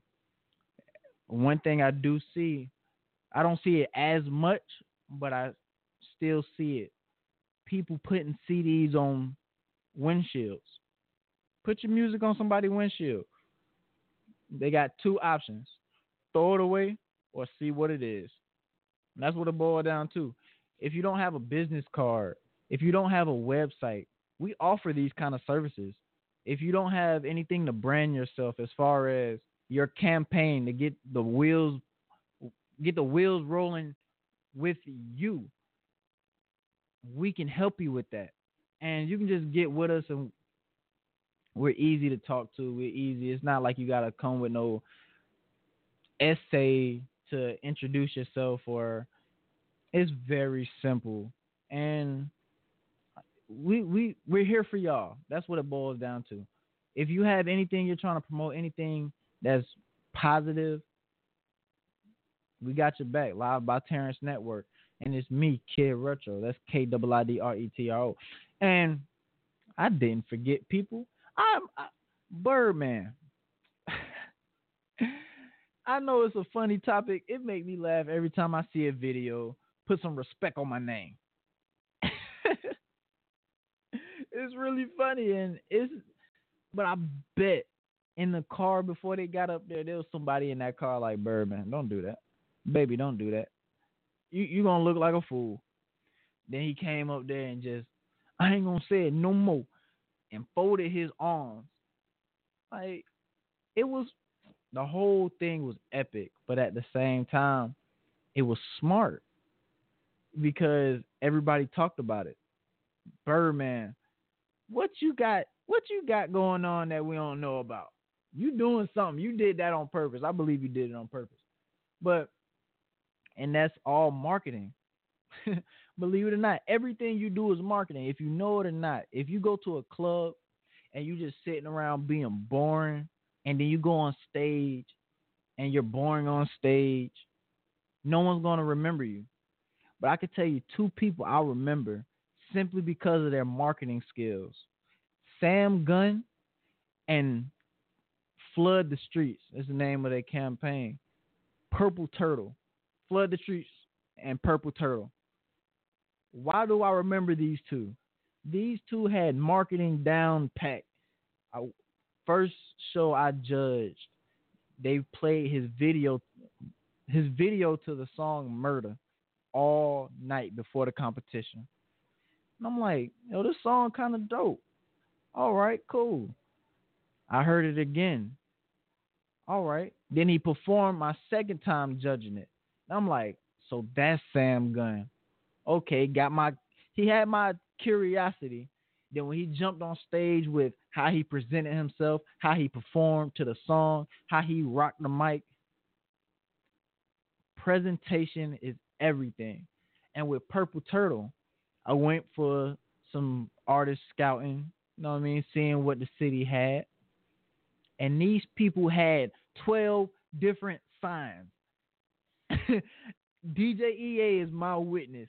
One thing I do see, I don't see it as much, but I still see it. People putting CDs on windshields. Put your music on somebody's windshield. They got two options. Throw it away or see what it is. And that's what it boils down to. If you don't have a business card, if you don't have a website, we offer these kind of services. If you don't have anything to brand yourself as far as your campaign to get the wheels rolling with you, we can help you with that. And you can just get with us, and we're easy to talk to. We're easy. It's not like you got to come with no essay to introduce yourself, or it's very simple. And we're here for y'all. That's what it boils down to. If you have anything you're trying to promote, anything that's positive, we got your back. Live by Terrence Network. And it's me, Kid Retro. That's KIDRETRO. And I didn't forget people. I'm Birdman. I know it's a funny topic. It makes me laugh every time I see a video. Put some respect on my name. It's really funny, but I bet in the car before they got up there was somebody in that car like, Birdman, don't do that. Baby, don't do that. You gonna look like a fool. Then he came up there and just, I ain't gonna say it no more, and folded his arms. Like, it was, the whole thing was epic, but at the same time, it was smart because everybody talked about it. Birdman, what you got going on that we don't know about? You doing something. You did that on purpose. I believe you did it on purpose. And that's all marketing. Believe it or not, everything you do is marketing, if you know it or not. If you go to a club and you just sitting around being boring, and then you go on stage and you're boring on stage, no one's going to remember you. But I can tell you two people I remember simply because of their marketing skills. Sam Gunn and Flood the Streets is the name of their campaign. Purple Turtle. Flood the Streets and Purple Turtle. Why do I remember these two? These two had marketing down packed. First show I judged, they played his video to the song Murder all night before the competition. And I'm like, yo, this song kind of dope. All right, cool. I heard it again. All right. Then he performed my second time judging it. I'm like, so that's Sam Gunn. Okay, he had my curiosity. Then when he jumped on stage with how he presented himself, how he performed to the song, how he rocked the mic, presentation is everything. And with Purple Turtle, I went for some artist scouting, you know what I mean, seeing what the city had. And these people had 12 different signs. DJ EA is my witness.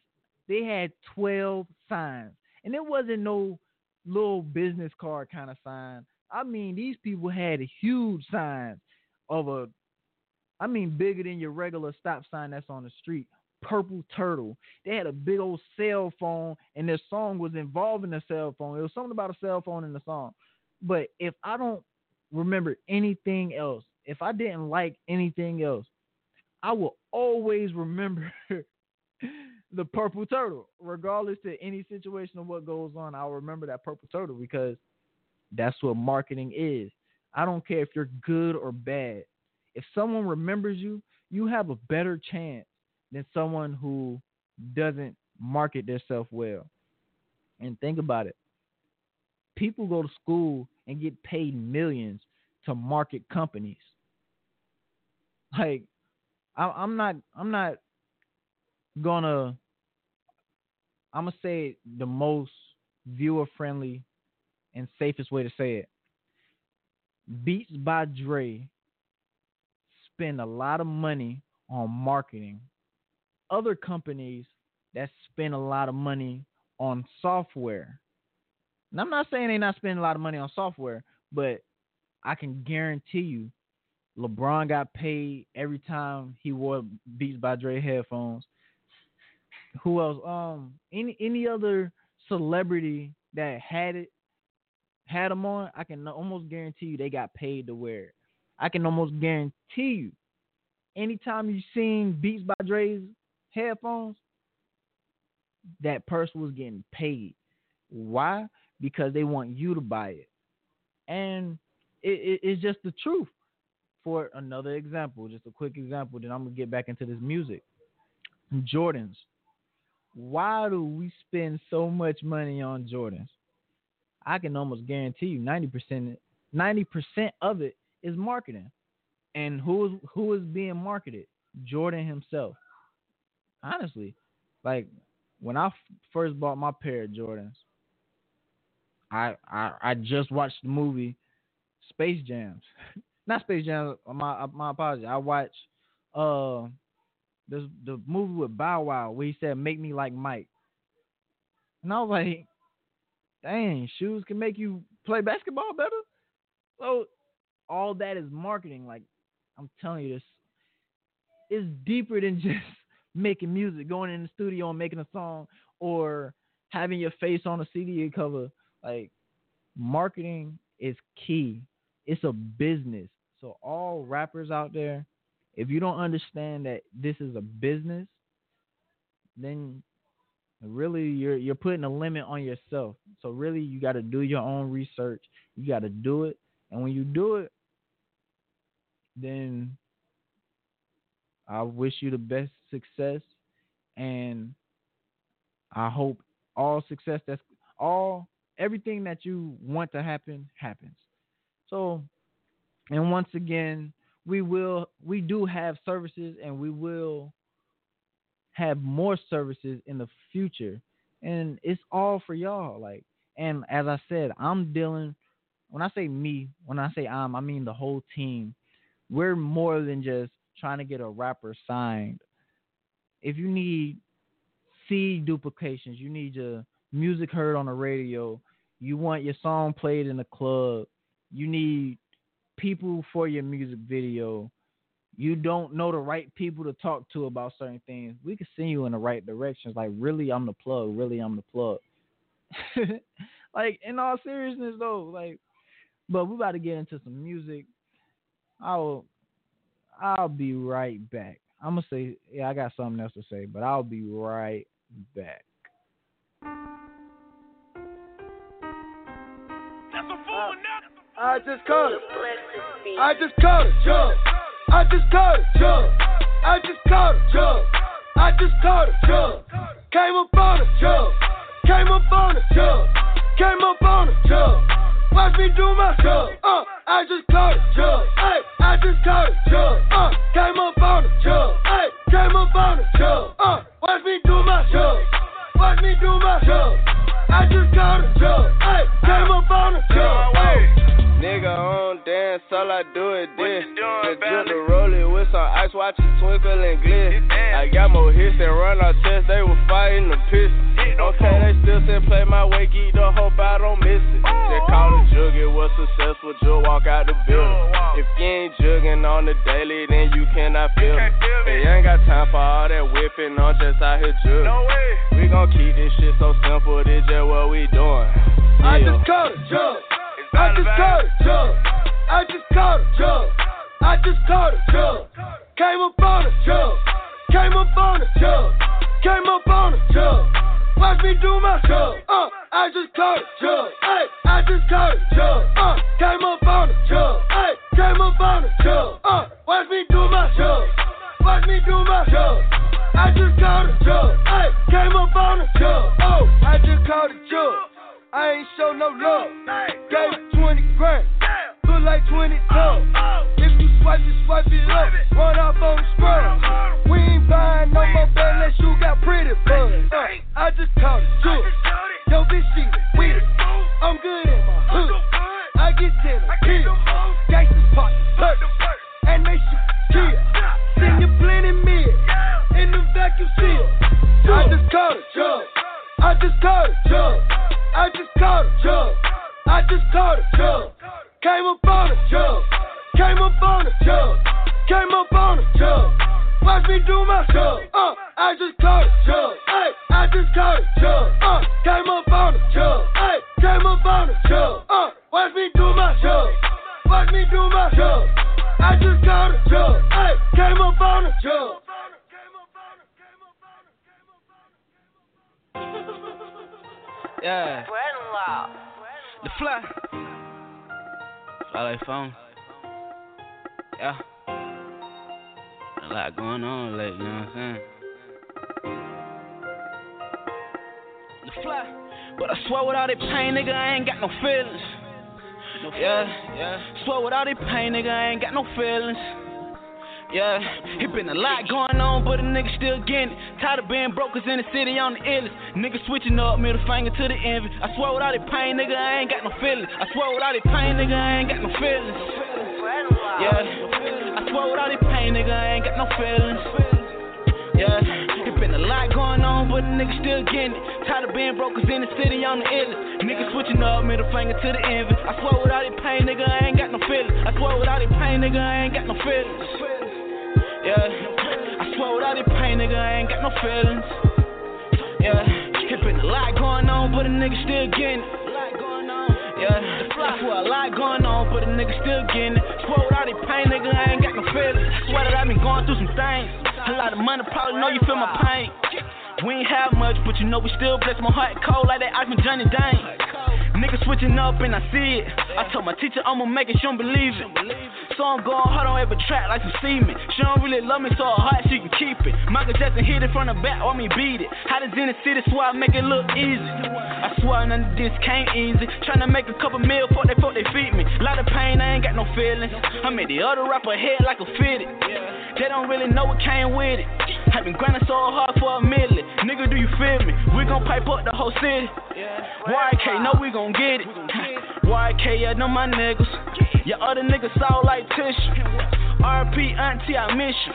They had 12 signs. And it wasn't no little business card kind of sign. I mean, these people had a huge sign bigger than your regular stop sign that's on the street. Purple Turtle. They had a big old cell phone, and their song was involving the cell phone. It was something about a cell phone in the song. But if I don't remember anything else, if I didn't like anything else, I will always remember the Purple Turtle. Regardless to any situation of what goes on, I'll remember that Purple Turtle because that's what marketing is. I don't care if you're good or bad. If someone remembers you, you have a better chance than someone who doesn't market themselves well. And think about it. People go to school and get paid millions to market companies. Like, I'm gonna say the most viewer-friendly and safest way to say it. Beats by Dre spend a lot of money on marketing other companies that spend a lot of money on software. And I'm not saying they're not spending a lot of money on software, but I can guarantee you LeBron got paid every time he wore Beats by Dre headphones. Who else? Any other celebrity that had them on, I can almost guarantee you they got paid to wear it. I can almost guarantee you anytime you seen Beats by Dre's headphones, that person was getting paid. Why? Because they want you to buy it. And it's just the truth. For another example, just a quick example, then I'm going to get back into this music. Jordans. Why do we spend so much money on Jordans? I can almost guarantee you 90% of it is marketing. And who is being marketed? Jordan himself. Honestly, like when I first bought my pair of Jordans, I just watched the movie Space Jams. Not Space Jams, my apology. I watched the movie with Bow Wow where he said, "Make me like Mike." And I was like, dang, shoes can make you play basketball better? So all that is marketing. Like, I'm telling you this. It's deeper than just making music, going in the studio and making a song, or having your face on a CD cover. Like, marketing is key. It's a business. So all rappers out there, if you don't understand that this is a business, then really you're putting a limit on yourself. So really you got to do your own research. You got to do it. And when you do it, then I wish you the best success. And I hope all success, everything that you want to happen, happens. So, and once again, we do have services, and we will have more services in the future. And it's all for y'all. Like, and as I said, I'm dealing, when I say me, when I say I mean the whole team. We're more than just trying to get a rapper signed. If you need CD duplications, you need your music heard on the radio, you want your song played in the club, you need people for your music video, you don't know the right people to talk to about certain things, we can send you in the right directions. Like, really, I'm the plug. Really, I'm the plug. Like, in all seriousness, though, like, but we're about to get into some music. I'll be right back. I'm going to say, yeah, I got something else to say, but I'll be right back. I just caught it, Came up on it, watch me do my job. I just caught it, ay, I just caught it, came up on it, ay, came up on it, watch me do my job. Watch me do my job. I just caught it, ay, came up on it, Nigga, I don't dance, all I do is this. Just drip the rollie with some ice, watch it twinkle and glitz. I got more hits than run out tests, they were fighting the piss. Okay, they still said play my way, geek, the hope I don't miss it. They call it jug, it was successful, just walk out the building. If you ain't jugging on the daily, then you cannot feel it. They ain't got time for all that whipping, I'm just out here jugging. We gon' keep this shit so simple, this just what we doing. Yeah. I just caught a jug. Came up on a jug. Watch me do my jug. I just caught a jug. Ay, I just caught a jug. Came up on a jug. Ay, came up on a jug. Watch me do my jug. Watch me do my jug. I just caught a jug. Ay, came up on a jug. Oh, I just caught a jug. I ain't show no love. Gave it 20 grand. Look like 20 tubs. If you swipe it up. Run off on the scrub. We ain't buying no more bad unless you got pretty buds. I just caught it, too. Yo, bitch, she weird. I'm good in my hood. I get 10 a kid. Gangsters pop the perks. And they shoot kill. Send you plenty mid. In the vacuum, shit. caught a jug. I just caught a jug. I just caught a jug. Came up on a jug. Came up on a jug. Came up on a jug. Watch me do my jug. I just caught a jug. Ay, I just caught a jug. Came up on a jug. Ay, came up on a jug. Watch me do my jug. Watch me do my jug. I just caught a jug. Ay, came up on a jug. Yeah. The fly. Fly like phone. Yeah. A lot going on lately, you know what I'm saying? The fly. But I swear with all that pain, nigga, I ain't got no feelings. No feelings. Yeah. Yeah. Swear with all that pain, nigga, I ain't got no feelings. Yeah, it been a lot going on, but a nigga still getting it. Tired of being brokers in the city on the illest. Nigga switching up, middle finger to the envy. I swear without it pain, nigga, I ain't got no feelings. I swear without it pain, nigga, I ain't got no feelings. Yeah, I swear without it pain, nigga, I ain't got no feelings. Yeah, it been a lot going on, but a nigga still getting it. Tired of being brokers in the city on the illest. Nigga switching up, middle finger to the envy. I swear without it pain, nigga, I ain't got no feelings. I swear without it pain, nigga, I ain't got no feelings. Yeah, I swear without it pain, nigga, I ain't got no feelings. Yeah, it been a lot going on, but a nigga still getting it. Yeah, I swear a lot going on, but a nigga still getting it. Swear without it pain, nigga, I ain't got no feelings. Swear that I been going through some things. A lot of money, probably know you feel my pain. We ain't have much, but you know we still bless my heart cold like that Iceman Johnny Dane. Niggas switching up and I see it. I told my teacher I'ma make it, she don't believe it. So I'm going hard on every track like some semen. She don't really love me, so her heart she can keep it. Michael Jackson hit it from the back, want me beat it. How does in the city, swear I make it look easy. I swear none of this came easy. Tryna make a couple mil, fuck they feed me. Lot of pain, I ain't got no feelings. I made the other rapper head like a fitted. They don't really know what came with it. I been grinding so hard for a million. Nigga, do you feel me? We gon' pipe up the whole city. YK, no, we gon' get it. YK, yeah, them my niggas. Your other niggas sound like tissue. RP, auntie, I miss you.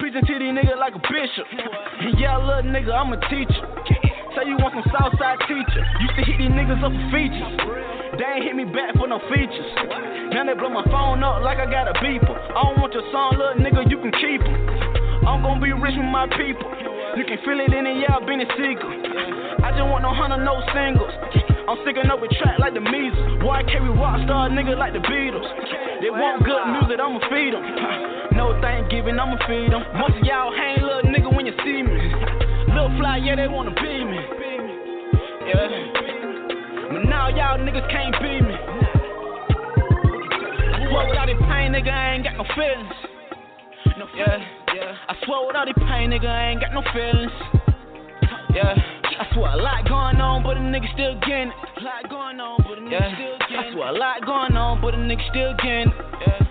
Preaching to these niggas like a bishop. And yeah, little nigga, I'm a teacher. Say you want some Southside teacher. Used to hit these niggas up for features. They ain't hit me back for no features. Now they blow my phone up like I got a beeper. I don't want your song, little nigga, you can keep it. I'm gonna be rich with my people. You can feel it in it, yeah, I've been a seeker. I just want no hunter, no singles. I'm sticking up with track like the measles. Why can't we rock star niggas like the Beatles? They want good music, I'ma feed them. No Thanksgiving, I'ma feed them. Most of y'all hang little nigga when you see me. Lil Fly, yeah, they wanna be me. Yeah. But now y'all niggas can't beat me. I swear without it pain, nigga, I ain't got no feelings. Yeah. I swear without it pain, nigga, I ain't got no feelings. Yeah. I swear a lot going on, but a nigga still getting it. A lot going on, but a nigga still getting it. I swear a lot going on, but a nigga still getting it.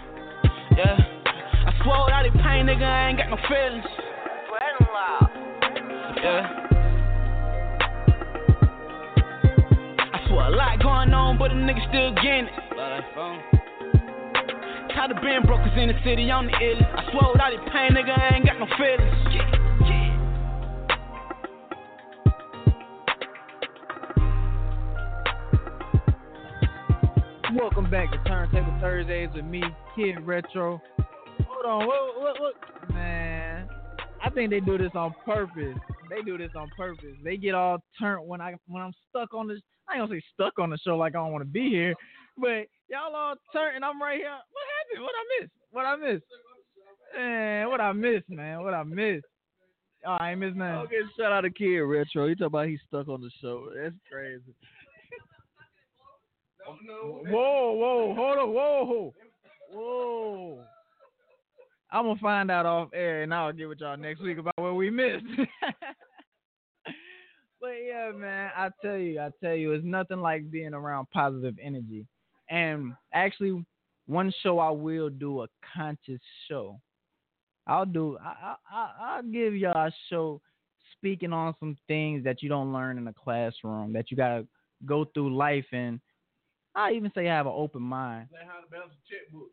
Yeah. I swear without it pain, nigga, I ain't got no feelings. Yeah. I swear a lot going on, but a nigga still getting it. Tired of being brokers in the city on the illest. I swear without it pain, nigga, I ain't got no feelings. Welcome back to Turntable Thursdays with me, Kid Retro. Hold on, what? Man, I think they do this on purpose. They get all turned when I'm stuck on this. I ain't gonna say stuck on the show like I don't want to be here, but y'all all turned and I'm right here. What happened? What I missed? Oh, I ain't missed nothing. Okay, shout out to Kid Retro. You talk about he's stuck on the show. That's crazy. No. Whoa, hold on, whoa. I'm going to find out off air, and I'll get with y'all next week about what we missed. But yeah, man, I tell you, it's nothing like being around positive energy. And actually, one show I will do a conscious show. I'll give y'all a show speaking on some things that you don't learn in a classroom, that you got to go through life and I even say I have an open mind. Like how to balance a checkbook.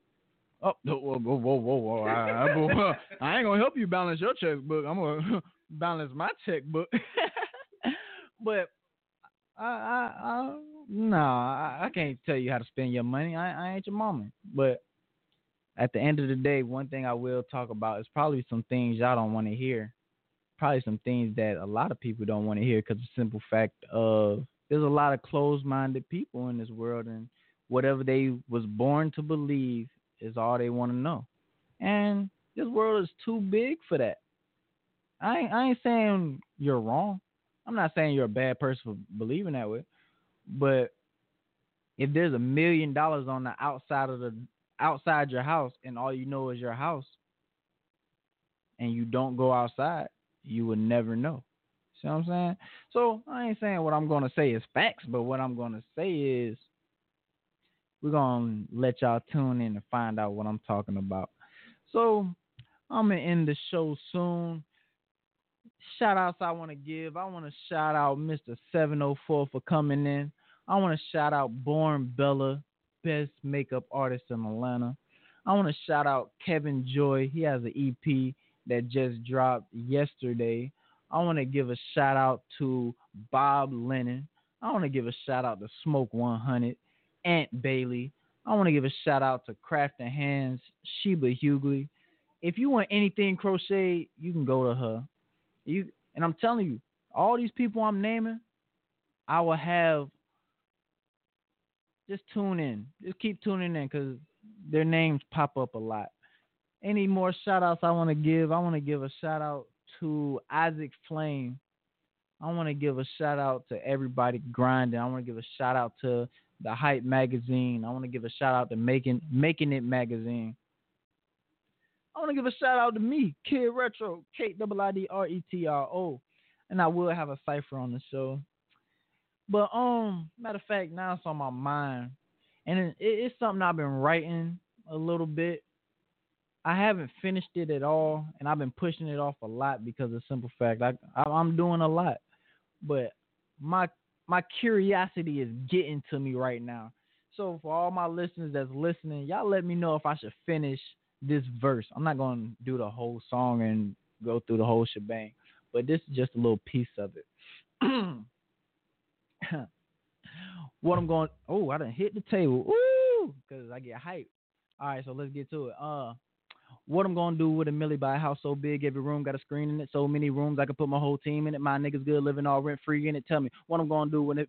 Oh, whoa. I ain't going to help you balance your checkbook. I'm going to balance my checkbook. But I can't tell you how to spend your money. I ain't your mama. But at the end of the day, one thing I will talk about is probably some things y'all don't want to hear. Probably some things that a lot of people don't want to hear, because the simple fact of there's a lot of closed-minded people in this world, and whatever they was born to believe is all they want to know. And this world is too big for that. I ain't saying you're wrong. I'm not saying you're a bad person for believing that way. But if there's $1 million on the outside of the outside your house, and all you know is your house, and you don't go outside, you will never know. See what I'm saying? So I ain't saying what I'm going to say is facts, but what I'm going to say is we're going to let y'all tune in and find out what I'm talking about. So I'm going to end the show soon. Shout outs I want to give. I want to shout out Mr. 704 for coming in. I want to shout out Born Bella, best makeup artist in Atlanta. I want to shout out Kevin Joy. He has an EP that just dropped yesterday. I want to give a shout out to Bob Lennon. I want to give a shout out to Smoke 100, Aunt Bailey. I want to give a shout out to Craft and Hands, Sheba Hughley. If you want anything crocheted, you can go to her. And I'm telling you, all these people I'm naming, I will have. Just tune in. Just keep tuning in, because their names pop up a lot. Any more shout outs I want to give? I want to give a shout out to Isaac Flame. I want to give a shout out to everybody grinding. I want to give a shout out to The Hype Magazine. I want to give a shout out to Making It Magazine. I want to give a shout out to me, Kid Retro, KIDRETRO. And I will have a cipher on the show. But, matter of fact, now it's on my mind. And it's something I've been writing a little bit. I haven't finished it at all, and I've been pushing it off a lot because of the simple fact I'm doing a lot. But my curiosity is getting to me right now. So for all my listeners that's listening, y'all let me know if I should finish this verse. I'm not going to do the whole song and go through the whole shebang, but this is just a little piece of it. I done hit the table. Ooh, because I get hyped. All right, so let's get to it. What I'm going to do with a milli by a house so big, every room got a screen in it, so many rooms, I can put my whole team in it, my niggas good, living all rent-free in it, tell me what I'm going to do with it.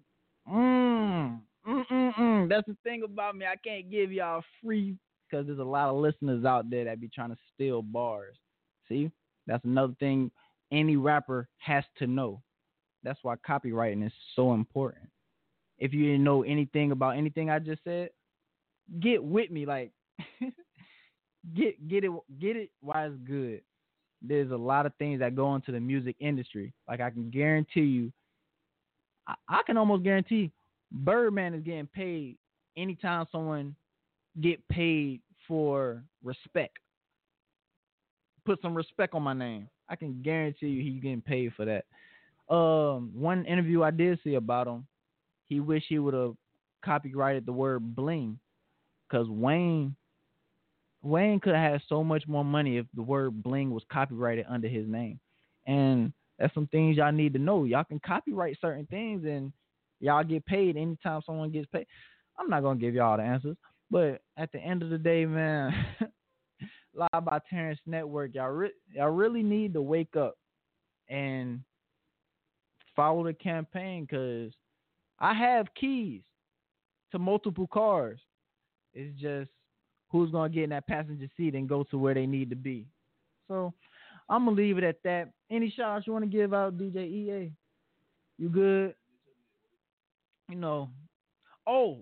That's the thing about me. I can't give y'all free because there's a lot of listeners out there that be trying to steal bars. See? That's another thing any rapper has to know. That's why copywriting is so important. If you didn't know anything about anything I just said, get with me. Like, get it while it's good. There's a lot of things that go into the music industry. Like, I can guarantee you, I can almost guarantee Birdman is getting paid anytime someone get paid for respect. Put some respect on my name. I can guarantee you he's getting paid for that. One interview I did see about him, he wished he would have copyrighted the word bling, because Wayne could have had so much more money if the word bling was copyrighted under his name. And that's some things y'all need to know. Y'all can copyright certain things and y'all get paid anytime someone gets paid. I'm not going to give y'all the answers, but at the end of the day, man, Live by Terrence Network, y'all really need to wake up and follow the campaign, because I have keys to multiple cars. It's just who's going to get in that passenger seat and go to where they need to be. So I'm going to leave it at that. Any shout outs you want to give out, DJ EA? You good? You know. Oh,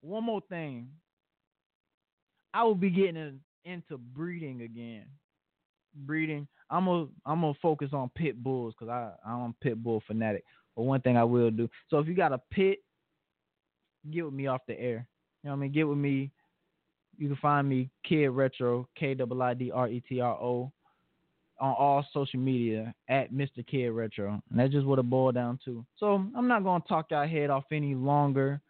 one more thing. I will be getting into breeding again. Breeding. I'm gonna focus on pit bulls, because I'm a pit bull fanatic. But one thing I will do. So if you got a pit, get with me off the air. You know what I mean? Get with me. You can find me, Kid Retro, KIDRETRO, on all social media at Mr. Kid Retro. And that's just what it boiled down to. So I'm not gonna talk y'all head off any longer.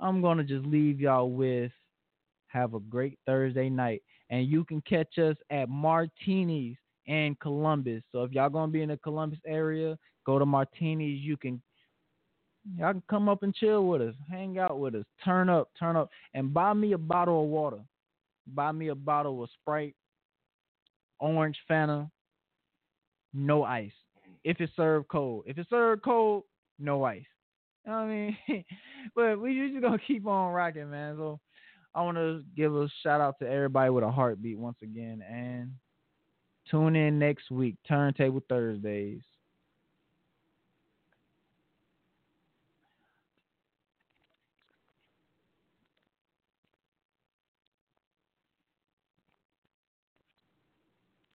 I'm gonna just leave y'all with have a great Thursday night. And you can catch us at Martinis and Columbus. So if y'all going to be in the Columbus area, go to Martinis. You can Y'all can come up and chill with us, hang out with us, turn up, and buy me a bottle of water. Buy me a bottle of Sprite, Orange Fanta, no ice. If it's served cold. No ice. You know what I mean? But we just gonna keep on rocking, man. So I want to give a shout out to everybody with a heartbeat once again, and tune in next week, Turntable Thursdays.